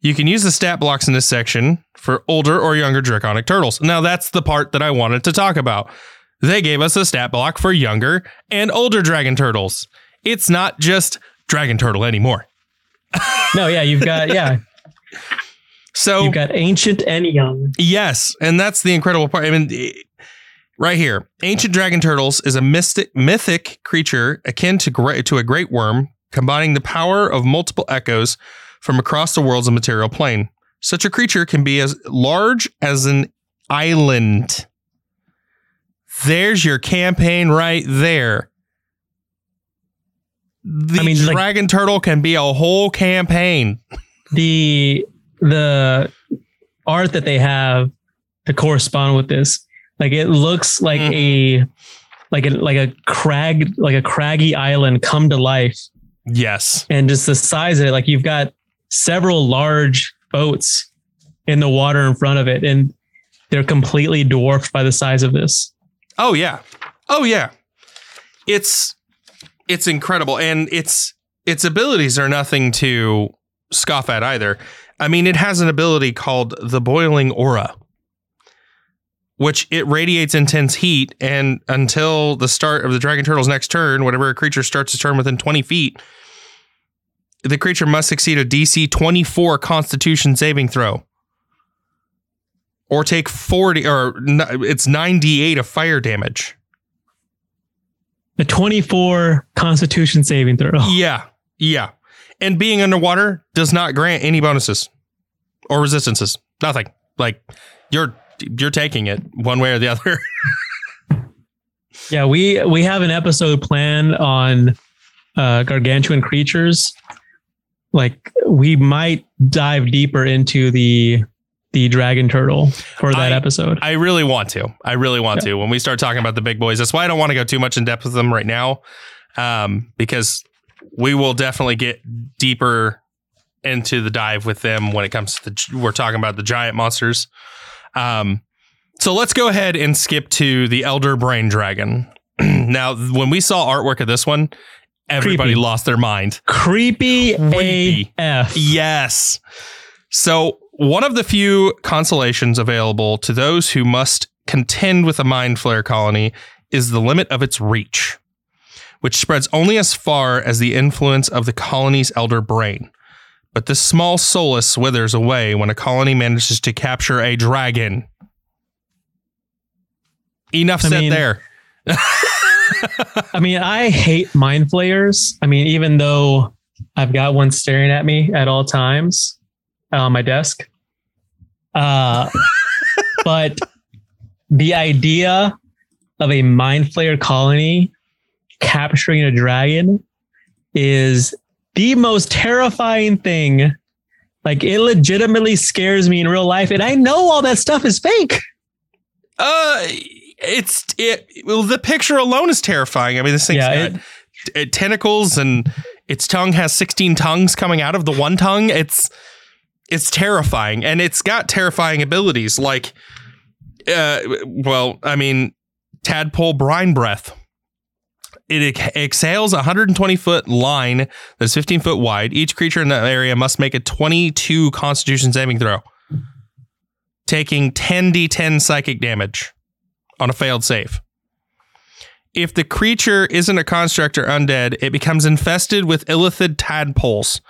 You can use the stat blocks in this section for older or younger draconic turtles. Now, that's the part that I wanted to talk about. They gave us a stat block for younger and older dragon turtles. It's not just dragon turtle anymore. No, yeah, you've got, yeah. So you've got ancient and young. Yes, and that's the incredible part. I mean, right here, ancient dragon turtles is a mythic creature akin to a great worm, combining the power of multiple echoes from across the worlds of material plane. Such a creature can be as large as an island. There's your campaign right there. Dragon Turtle can be a whole campaign. The art that they have to correspond with this, like it looks like a craggy island come to life. Yes. And just the size of it, like you've got several large boats in the water in front of it, and they're completely dwarfed by the size of this. Oh yeah. Oh yeah. It's incredible. And its abilities are nothing to scoff at either. I mean, it has an ability called the Boiling Aura, which it radiates intense heat, and until the start of the Dragon Turtle's next turn, whenever a creature starts its turn within 20 feet, the creature must succeed a DC 24 Constitution saving throw, or take 9d8 of fire damage. A 24 Constitution saving throw. Yeah, yeah. And being underwater does not grant any bonuses or resistances. Nothing. Like you're taking it one way or the other. Yeah, we have an episode planned on gargantuan creatures. Like we might dive deeper into the Dragon Turtle for that episode. I really want to. I really want to when we start talking about the big boys. That's why I don't want to go too much in depth with them right now, because we will definitely get deeper into the dive with them when it comes to we're talking about the giant monsters. So let's go ahead and skip to the Elder Brain Dragon. Now, when we saw artwork of this one, everybody lost their mind. Creepy AF. Yes. So one of the few consolations available to those who must contend with a mind flare colony is the limit of its reach, which spreads only as far as the influence of the colony's elder brain. But this small solace withers away when a colony manages to capture a dragon. Enough said there. I mean, I hate mind flayers. I mean, even though I've got one staring at me at all times on my desk. But the idea of a mind flayer colony capturing a dragon is the most terrifying thing. Like, it legitimately scares me in real life, and I know all that stuff is fake. The picture alone is terrifying. I mean, this thing's got tentacles, and its tongue has 16 tongues coming out of the one tongue. It's terrifying, and it's got terrifying abilities. Like, tadpole brine breath. It exhales a 120-foot line that's 15-foot wide. Each creature in that area must make a 22 Constitution saving throw, taking 10d10 psychic damage on a failed save. If the creature isn't a construct or undead, it becomes infested with illithid tadpoles.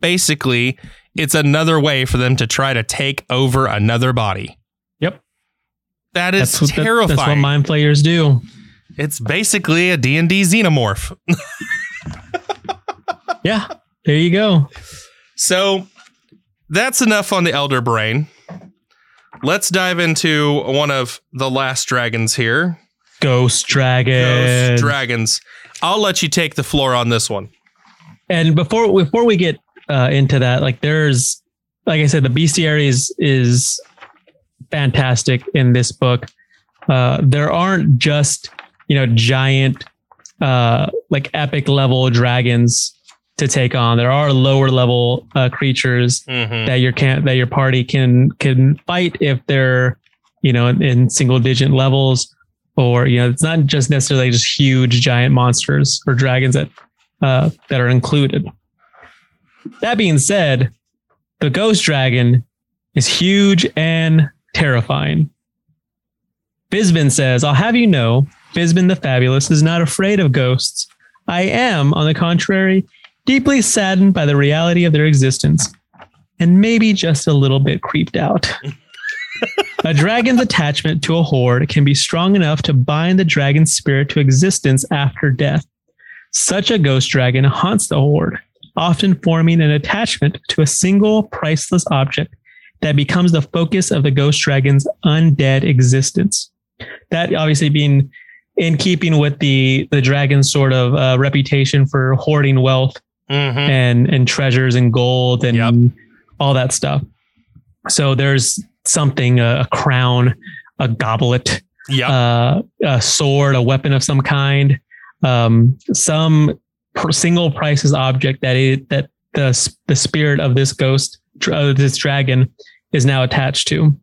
Basically, it's another way for them to try to take over another body. Yep. That's terrifying. That's what mind players do. It's basically a D&D xenomorph. Yeah, there you go. So that's enough on the Elder Brain. Let's dive into one of the last dragons here. Ghost Dragons. I'll let you take the floor on this one. And before we get into that, like I said, the bestiary is fantastic in this book. There aren't just... giant, epic level dragons to take on. There are lower level creatures that your party can fight if they're, in single digit levels, or it's not just necessarily just huge giant monsters or dragons that are included. That being said, the Ghost Dragon is huge and terrifying. Fizban says, "I'll have you know." Fizban the Fabulous is not afraid of ghosts. I am, on the contrary, deeply saddened by the reality of their existence, and maybe just a little bit creeped out. A dragon's attachment to a horde can be strong enough to bind the dragon's spirit to existence after death. Such a ghost dragon haunts the horde, often forming an attachment to a single priceless object that becomes the focus of the ghost dragon's undead existence. That obviously being in keeping with the dragon's sort of reputation for hoarding wealth and treasures and gold and all that stuff. So there's something, a crown, a goblet, a sword, a weapon of some kind, some single priceless object that the spirit of this ghost, this dragon, is now attached to.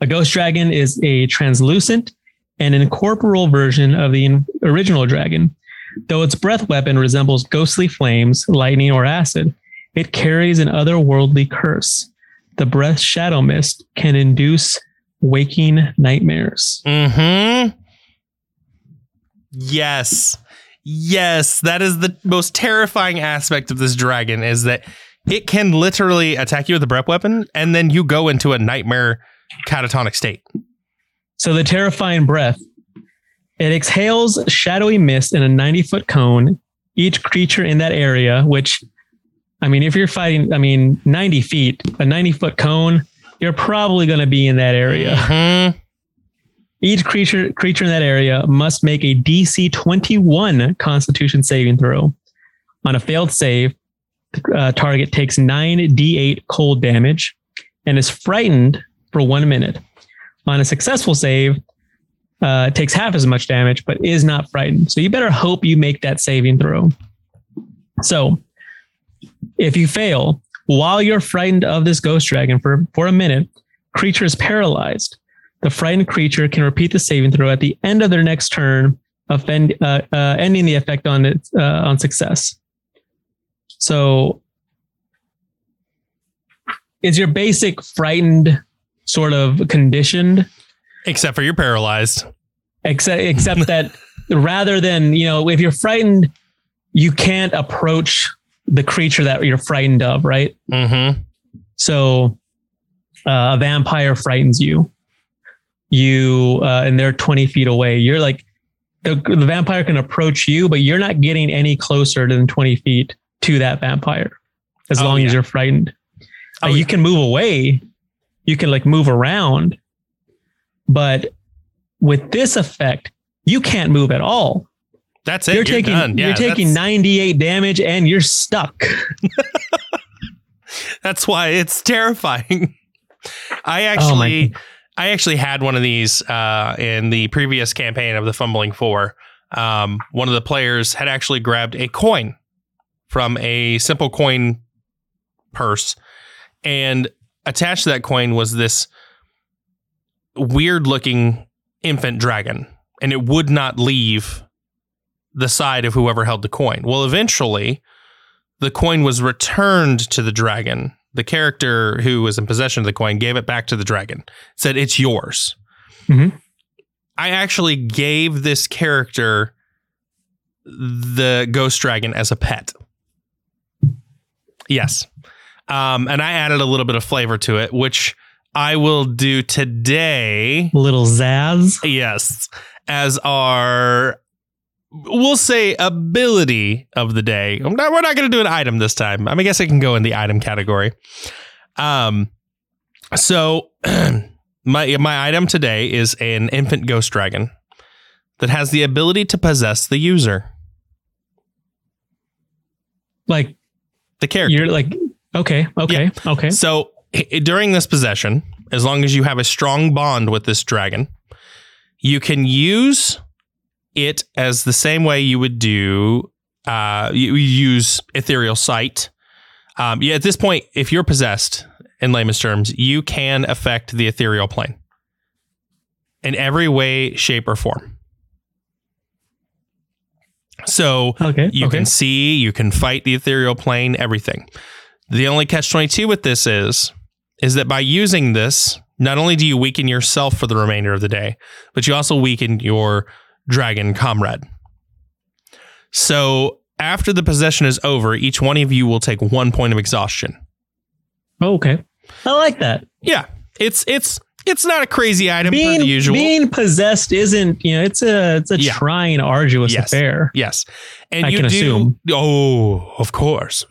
A ghost dragon is a translucent and incorporeal version of the original dragon. Though its breath weapon resembles ghostly flames, lightning, or acid, it carries an otherworldly curse. The breath shadow mist can induce waking nightmares. Mm-hmm. Yes. Yes, that is the most terrifying aspect of this dragon, is that it can literally attack you with a breath weapon, and then you go into a nightmare catatonic state. So the terrifying breath, it exhales shadowy mist in a 90-foot cone. Each creature in that area, which, I mean, if you're fighting, 90 feet, a 90-foot cone, you're probably going to be in that area. Mm-hmm. Each creature in that area must make a DC 21 Constitution saving throw. On a failed save, target takes 9d8 cold damage and is frightened for 1 minute. On a successful save, it takes half as much damage, but is not frightened. So you better hope you make that saving throw. So if you fail, while you're frightened of this ghost dragon for a minute, creature is paralyzed. The frightened creature can repeat the saving throw at the end of their next turn, ending the effect on it on success. So it's your basic frightened sort of conditioned, except for you're paralyzed. Except that rather than, if you're frightened, you can't approach the creature that you're frightened of, right? Mm-hmm. So a vampire frightens you. And they're 20 feet away. You're like, the vampire can approach you, but you're not getting any closer than 20 feet to that vampire as long as you're frightened. You can move away. You can move around. But with this effect, you can't move at all. That's it. You're taking 98 damage and you're stuck. That's why it's terrifying. I actually had one of these in the previous campaign of the Fumbling Four. One of the players had actually grabbed a coin from a simple coin purse, and attached to that coin was this weird looking infant dragon, and it would not leave the side of whoever held the coin. Well, eventually the coin was returned to the dragon. The character who was in possession of the coin gave it back to the dragon, said, "It's yours." Mm-hmm. I actually gave this character the ghost dragon as a pet. Yes. And I added a little bit of flavor to it, which I will do today. Little Zazz. Yes. As our, we'll say, ability of the day. We're not going to do an item this time. I guess it can go in the item category. So my item today is an infant ghost dragon that has the ability to possess the user. Like the character. You're like, okay. Yeah. Okay. So during this possession, as long as you have a strong bond with this dragon, you can use it as the same way you would do, you use ethereal sight. At this point, if you're possessed, in layman's terms, you can affect the ethereal plane in every way, shape, or form. So you can see, you can fight the ethereal plane, everything. The only catch-22 with this is that by using this, not only do you weaken yourself for the remainder of the day, but you also weaken your dragon comrade. So after the possession is over, each one of you will take 1 point of exhaustion. Oh, okay. I like that. Yeah. It's not a crazy item for the usual. Being possessed isn't, it's a trying, arduous affair. Yes. And I can assume. Oh, of course.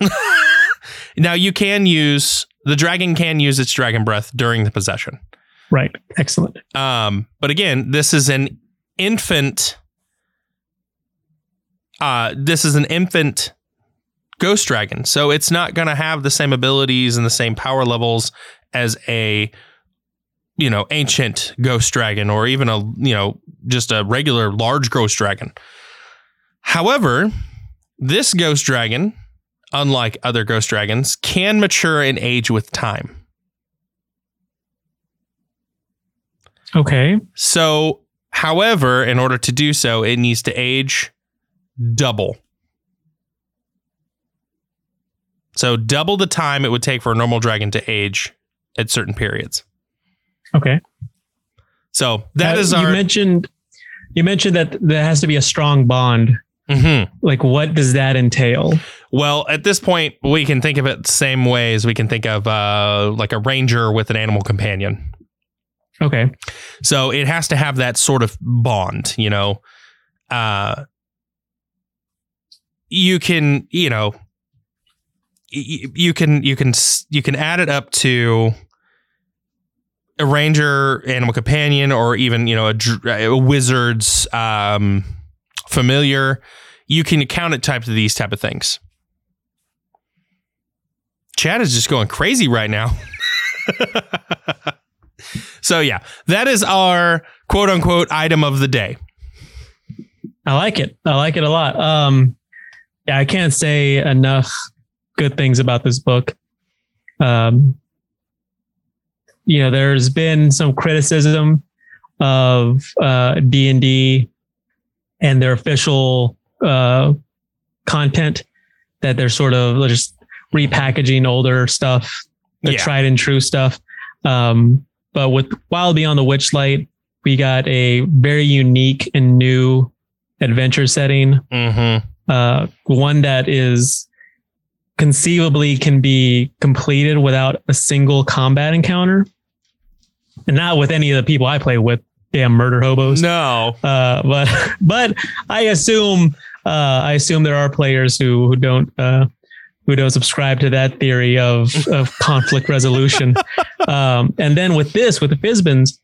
Now the dragon can use its dragon breath during the possession. Right. Excellent. But again, this is an infant. This is an infant Ghost Dragon, so it's not going to have the same abilities and the same power levels as a, you know, ancient Ghost Dragon or even a, you know, just a regular large Ghost Dragon. However, this Ghost Dragon, unlike other Ghost Dragons, can mature and age with time. Okay. So, however, in order to do so, it needs to age double. So double the time it would take for a normal dragon to age at certain periods. Okay. So that is our... You mentioned that there has to be a strong bond. Mm-hmm. Like, what does that entail? Well, at this point, we can think of it the same way as we can think of like a ranger with an animal companion. Okay. So it has to have that sort of bond, you know. You can add it up to a ranger, animal companion, or even, you know, a wizard's familiar. You can count it type to these type of things. Chad is just going crazy right now. So yeah, that is our quote unquote item of the day. I like it. I like it a lot. Yeah, I can't say enough good things about this book. You know, there's been some criticism of D&D and their official content, that they're sort of just repackaging older stuff, the tried and true stuff. But with Wild Beyond the Witchlight, we got a very unique and new adventure setting. Mm-hmm. One that is conceivably can be completed without a single combat encounter, and not with any of the people I play with, damn murder hobos. No, but I assume there are players who don't subscribe to that theory of conflict resolution. And then with the Fizban's,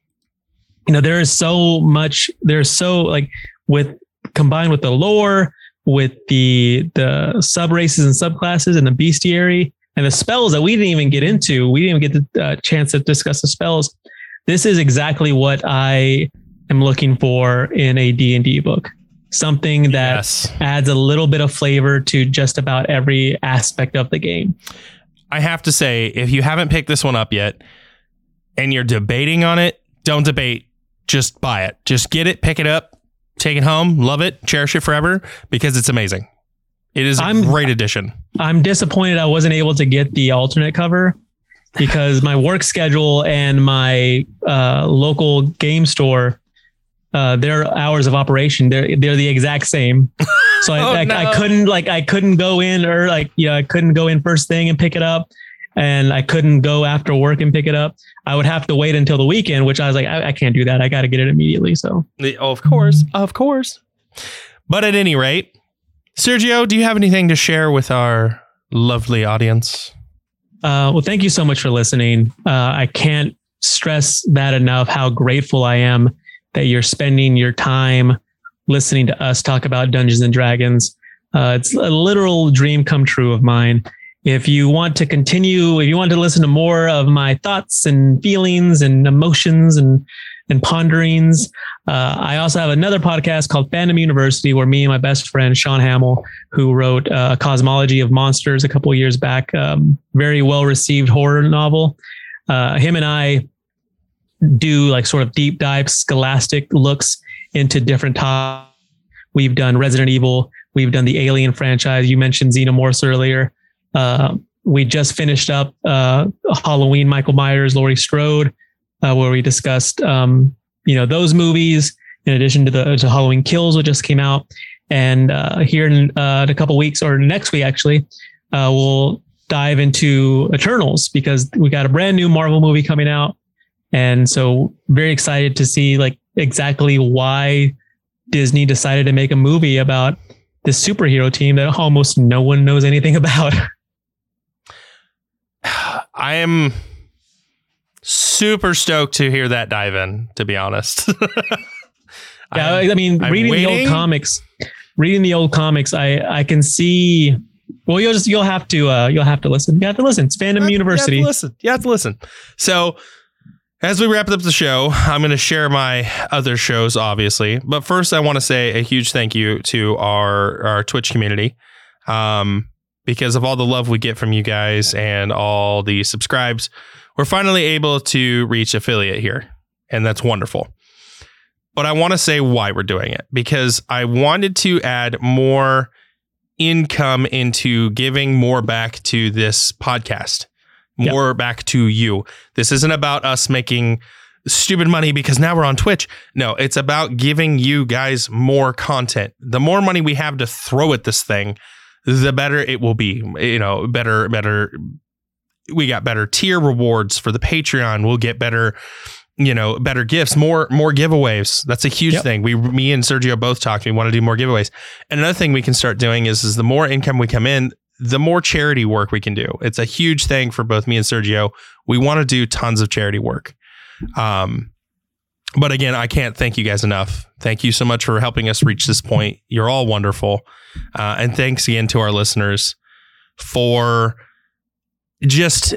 you know, there is so much. There's so, like, with combined with the lore, with the sub races and subclasses and the bestiary and the spells that we didn't even get into. We didn't even get the chance to discuss the spells. This is exactly what I am looking for in a D&D book. Something that adds a little bit of flavor to just about every aspect of the game. I have to say, if you haven't picked this one up yet and you're debating on it, don't debate. Just buy it. Just get it, pick it up. Take it home, love it, cherish it forever, because it's amazing. It is a great addition. I'm disappointed I wasn't able to get the alternate cover, because my work schedule and my local game store, their hours of operation, they're the exact same. So I couldn't go in first thing and pick it up, and I couldn't go after work and pick it up. I would have to wait until the weekend, which I was like, I can't do that. I got to get it immediately. So, of course. But at any rate, Sergio, do you have anything to share with our lovely audience? Well, thank you so much for listening. I can't stress that enough, how grateful I am that you're spending your time listening to us talk about Dungeons and Dragons. It's a literal dream come true of mine. If you want to listen to more of my thoughts and feelings and emotions and ponderings, I also have another podcast called Fandom University, where me and my best friend, Sean Hamill, who wrote A Cosmology of Monsters a couple of years back, very well-received horror novel. Him and I do like sort of deep dive scholastic looks into different topics. We've done Resident Evil. We've done the Alien franchise. You mentioned Xenomorphs earlier. We just finished up Halloween, Michael Myers, Laurie Strode, where we discussed those movies in addition to the Halloween Kills, which just came out. And here in a couple weeks, or next week actually, we'll dive into Eternals, because we got a brand new Marvel movie coming out, and so very excited to see like exactly why Disney decided to make a movie about this superhero team that almost no one knows anything about. I am super stoked to hear that dive in, to be honest. Yeah, I mean, reading the old comics, I can see. Well, you'll have to listen. You have to listen. It's Fandom University. You have to listen. So as we wrap up the show, I'm going to share my other shows, obviously. But first, I want to say a huge thank you to our Twitch community. Because of all the love we get from you guys and all the subscribes, we're finally able to reach affiliate here. And that's wonderful. But I want to say why we're doing it, because I wanted to add more income into giving more back to this podcast, more back to you. This isn't about us making stupid money because now we're on Twitch. No, it's about giving you guys more content. The more money we have to throw at this thing, the better it will be, you know, better. We got better tier rewards for the Patreon. We'll get better, you know, better gifts, more giveaways. That's a huge thing. Me and Sergio both talked. We want to do more giveaways. And another thing we can start doing is the more income we come in, the more charity work we can do. It's a huge thing for both me and Sergio. We want to do tons of charity work. But again, I can't thank you guys enough. Thank you so much for helping us reach this point. You're all wonderful. And thanks again to our listeners for just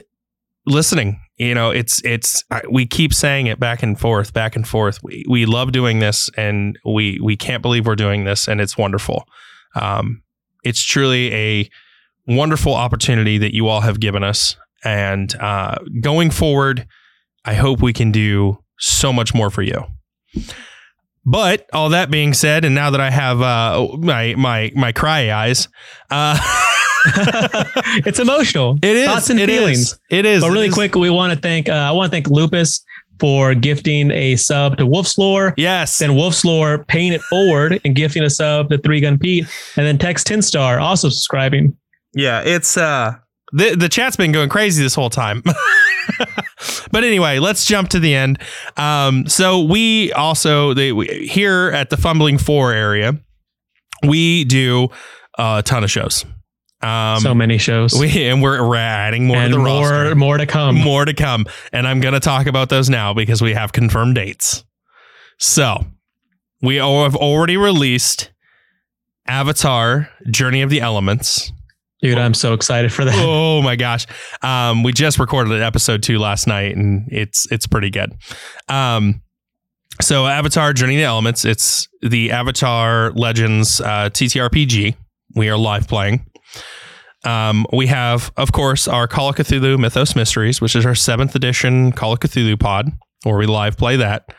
listening. You know, we keep saying it back and forth. We love doing this, and we can't believe we're doing this, and it's wonderful. It's truly a wonderful opportunity that you all have given us. And going forward, I hope we can do so much more for you. But all that being said, and now that I have my cry eyes, it's emotional. It is thoughts and feelings. It is. But really quick, we want to thank. I want to thank Lupus for gifting a sub to Wolf's Lore. Yes. Then Wolf's Lore paying it forward and gifting a sub to Three Gun Pete, and then Tex 10 Star also subscribing. Yeah, it's the chat's been going crazy this whole time. But anyway, let's jump to the end. So we also, here at the Fumbling Four area, we do a ton of shows. So many shows. We're adding more to the roster. More to come. And I'm going to talk about those now because we have confirmed dates. So we have already released Avatar: Journey of the Elements. Dude, I'm so excited for that. Oh my gosh. We just recorded episode 2 last night, and it's pretty good. So Avatar: Journey of the Elements, it's the Avatar Legends TTRPG we are live playing. We have, of course, our Call of Cthulhu Mythos Mysteries, which is our 7th edition Call of Cthulhu pod, where we live play that.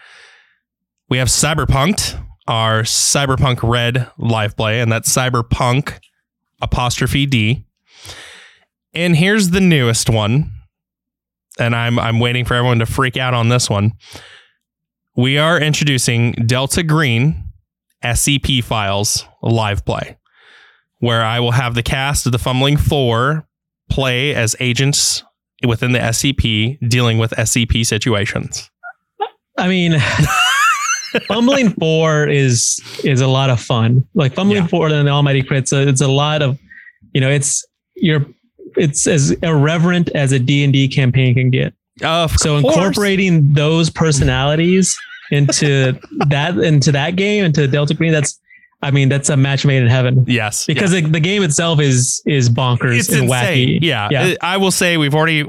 We have Cyberpunked, our Cyberpunk Red live play, and that's Cyberpunk _D. And here's the newest one, and I'm waiting for everyone to freak out on this one. We are introducing Delta Green SCP Files live play, where I will have the cast of the Fumbling Four play as agents within the SCP dealing with SCP situations. I mean, Fumbling Four is a lot of fun. Like Fumbling Four and the Almighty Crit, it's a lot of, you know, it's as irreverent as a D&D campaign can get. Of course. Incorporating those personalities into that game, into Delta Green, that's a match made in heaven. Yes, because the game itself is bonkers. It's and insane. Wacky. Yeah, I will say we've already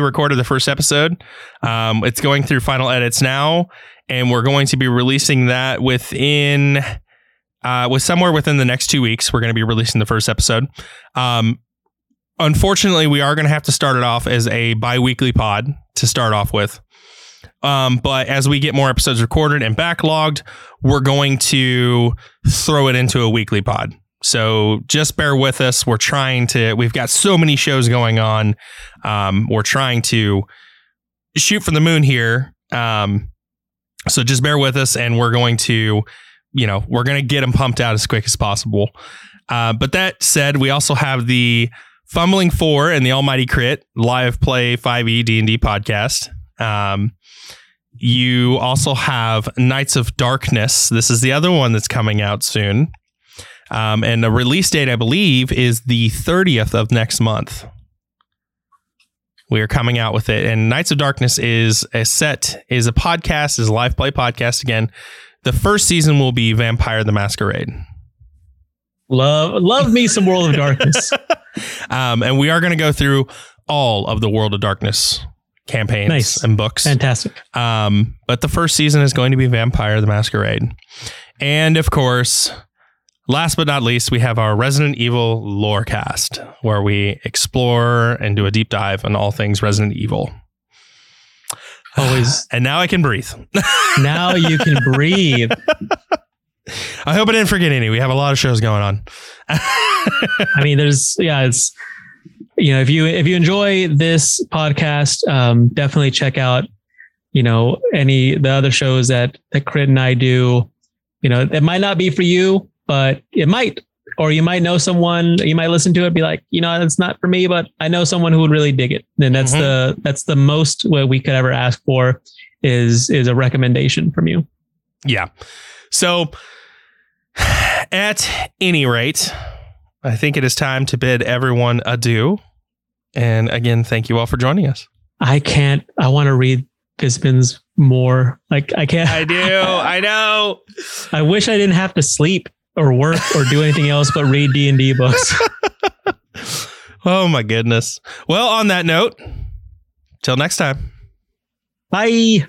recorded the first episode. It's going through final edits now, and we're going to be releasing that within the next 2 weeks. We're going to be releasing the first episode. Unfortunately, we are going to have to start it off as a bi-weekly pod to start off with. But as we get more episodes recorded and backlogged, we're going to throw it into a weekly pod. So just bear with us. We've got so many shows going on. We're trying to shoot for the moon here. So just bear with us, and we're going to get them pumped out as quick as possible. But that said, we also have the Fumbling Four and the Almighty Crit live play 5e D&D podcast. You also have Knights of Darkness. This is the other one that's coming out soon. And the release date, I believe, is the 30th of next month. We are coming out with it. And Knights of Darkness is a podcast, is a live play podcast again, The first season will be Vampire the Masquerade. Love me some World of Darkness. And we are going to go through all of the World of Darkness campaigns and books. Fantastic. But the first season is going to be Vampire the Masquerade. And of course, last but not least, we have our Resident Evil Lorecast, where we explore and do a deep dive on all things Resident Evil. Always. And now I can breathe. Now you can breathe. I hope I didn't forget any. We have a lot of shows going on. I mean, it's, you know, if you enjoy this podcast, definitely check out, you know, the other shows that Crit and I do. You know, it might not be for you, but it might, or you might know someone, you might listen to it and be like, you know, it's not for me, but I know someone who would really dig it. And that's the most what we could ever ask for is a recommendation from you. Yeah. So at any rate, I think it is time to bid everyone adieu. And again, thank you all for joining us. I want to read Fizban's more. Like, I can't. I do. I know. I wish I didn't have to sleep or work or do anything else but read D&D books. Oh my goodness. Well, on that note, till next time. Bye.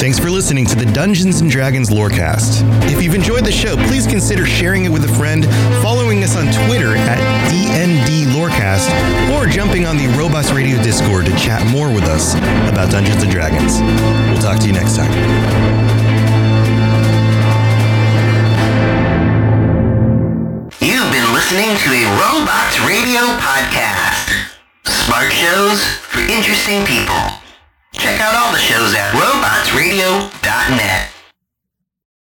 Thanks for listening to the Dungeons & Dragons Lorecast. If you've enjoyed the show, please consider sharing it with a friend, following us on Twitter at DNDLorecast, or jumping on the Robots Radio Discord to chat more with us about Dungeons & Dragons. We'll talk to you next time. You've been listening to a Robots Radio podcast. Smart shows for interesting people. Check out all the shows at robotsradio.net.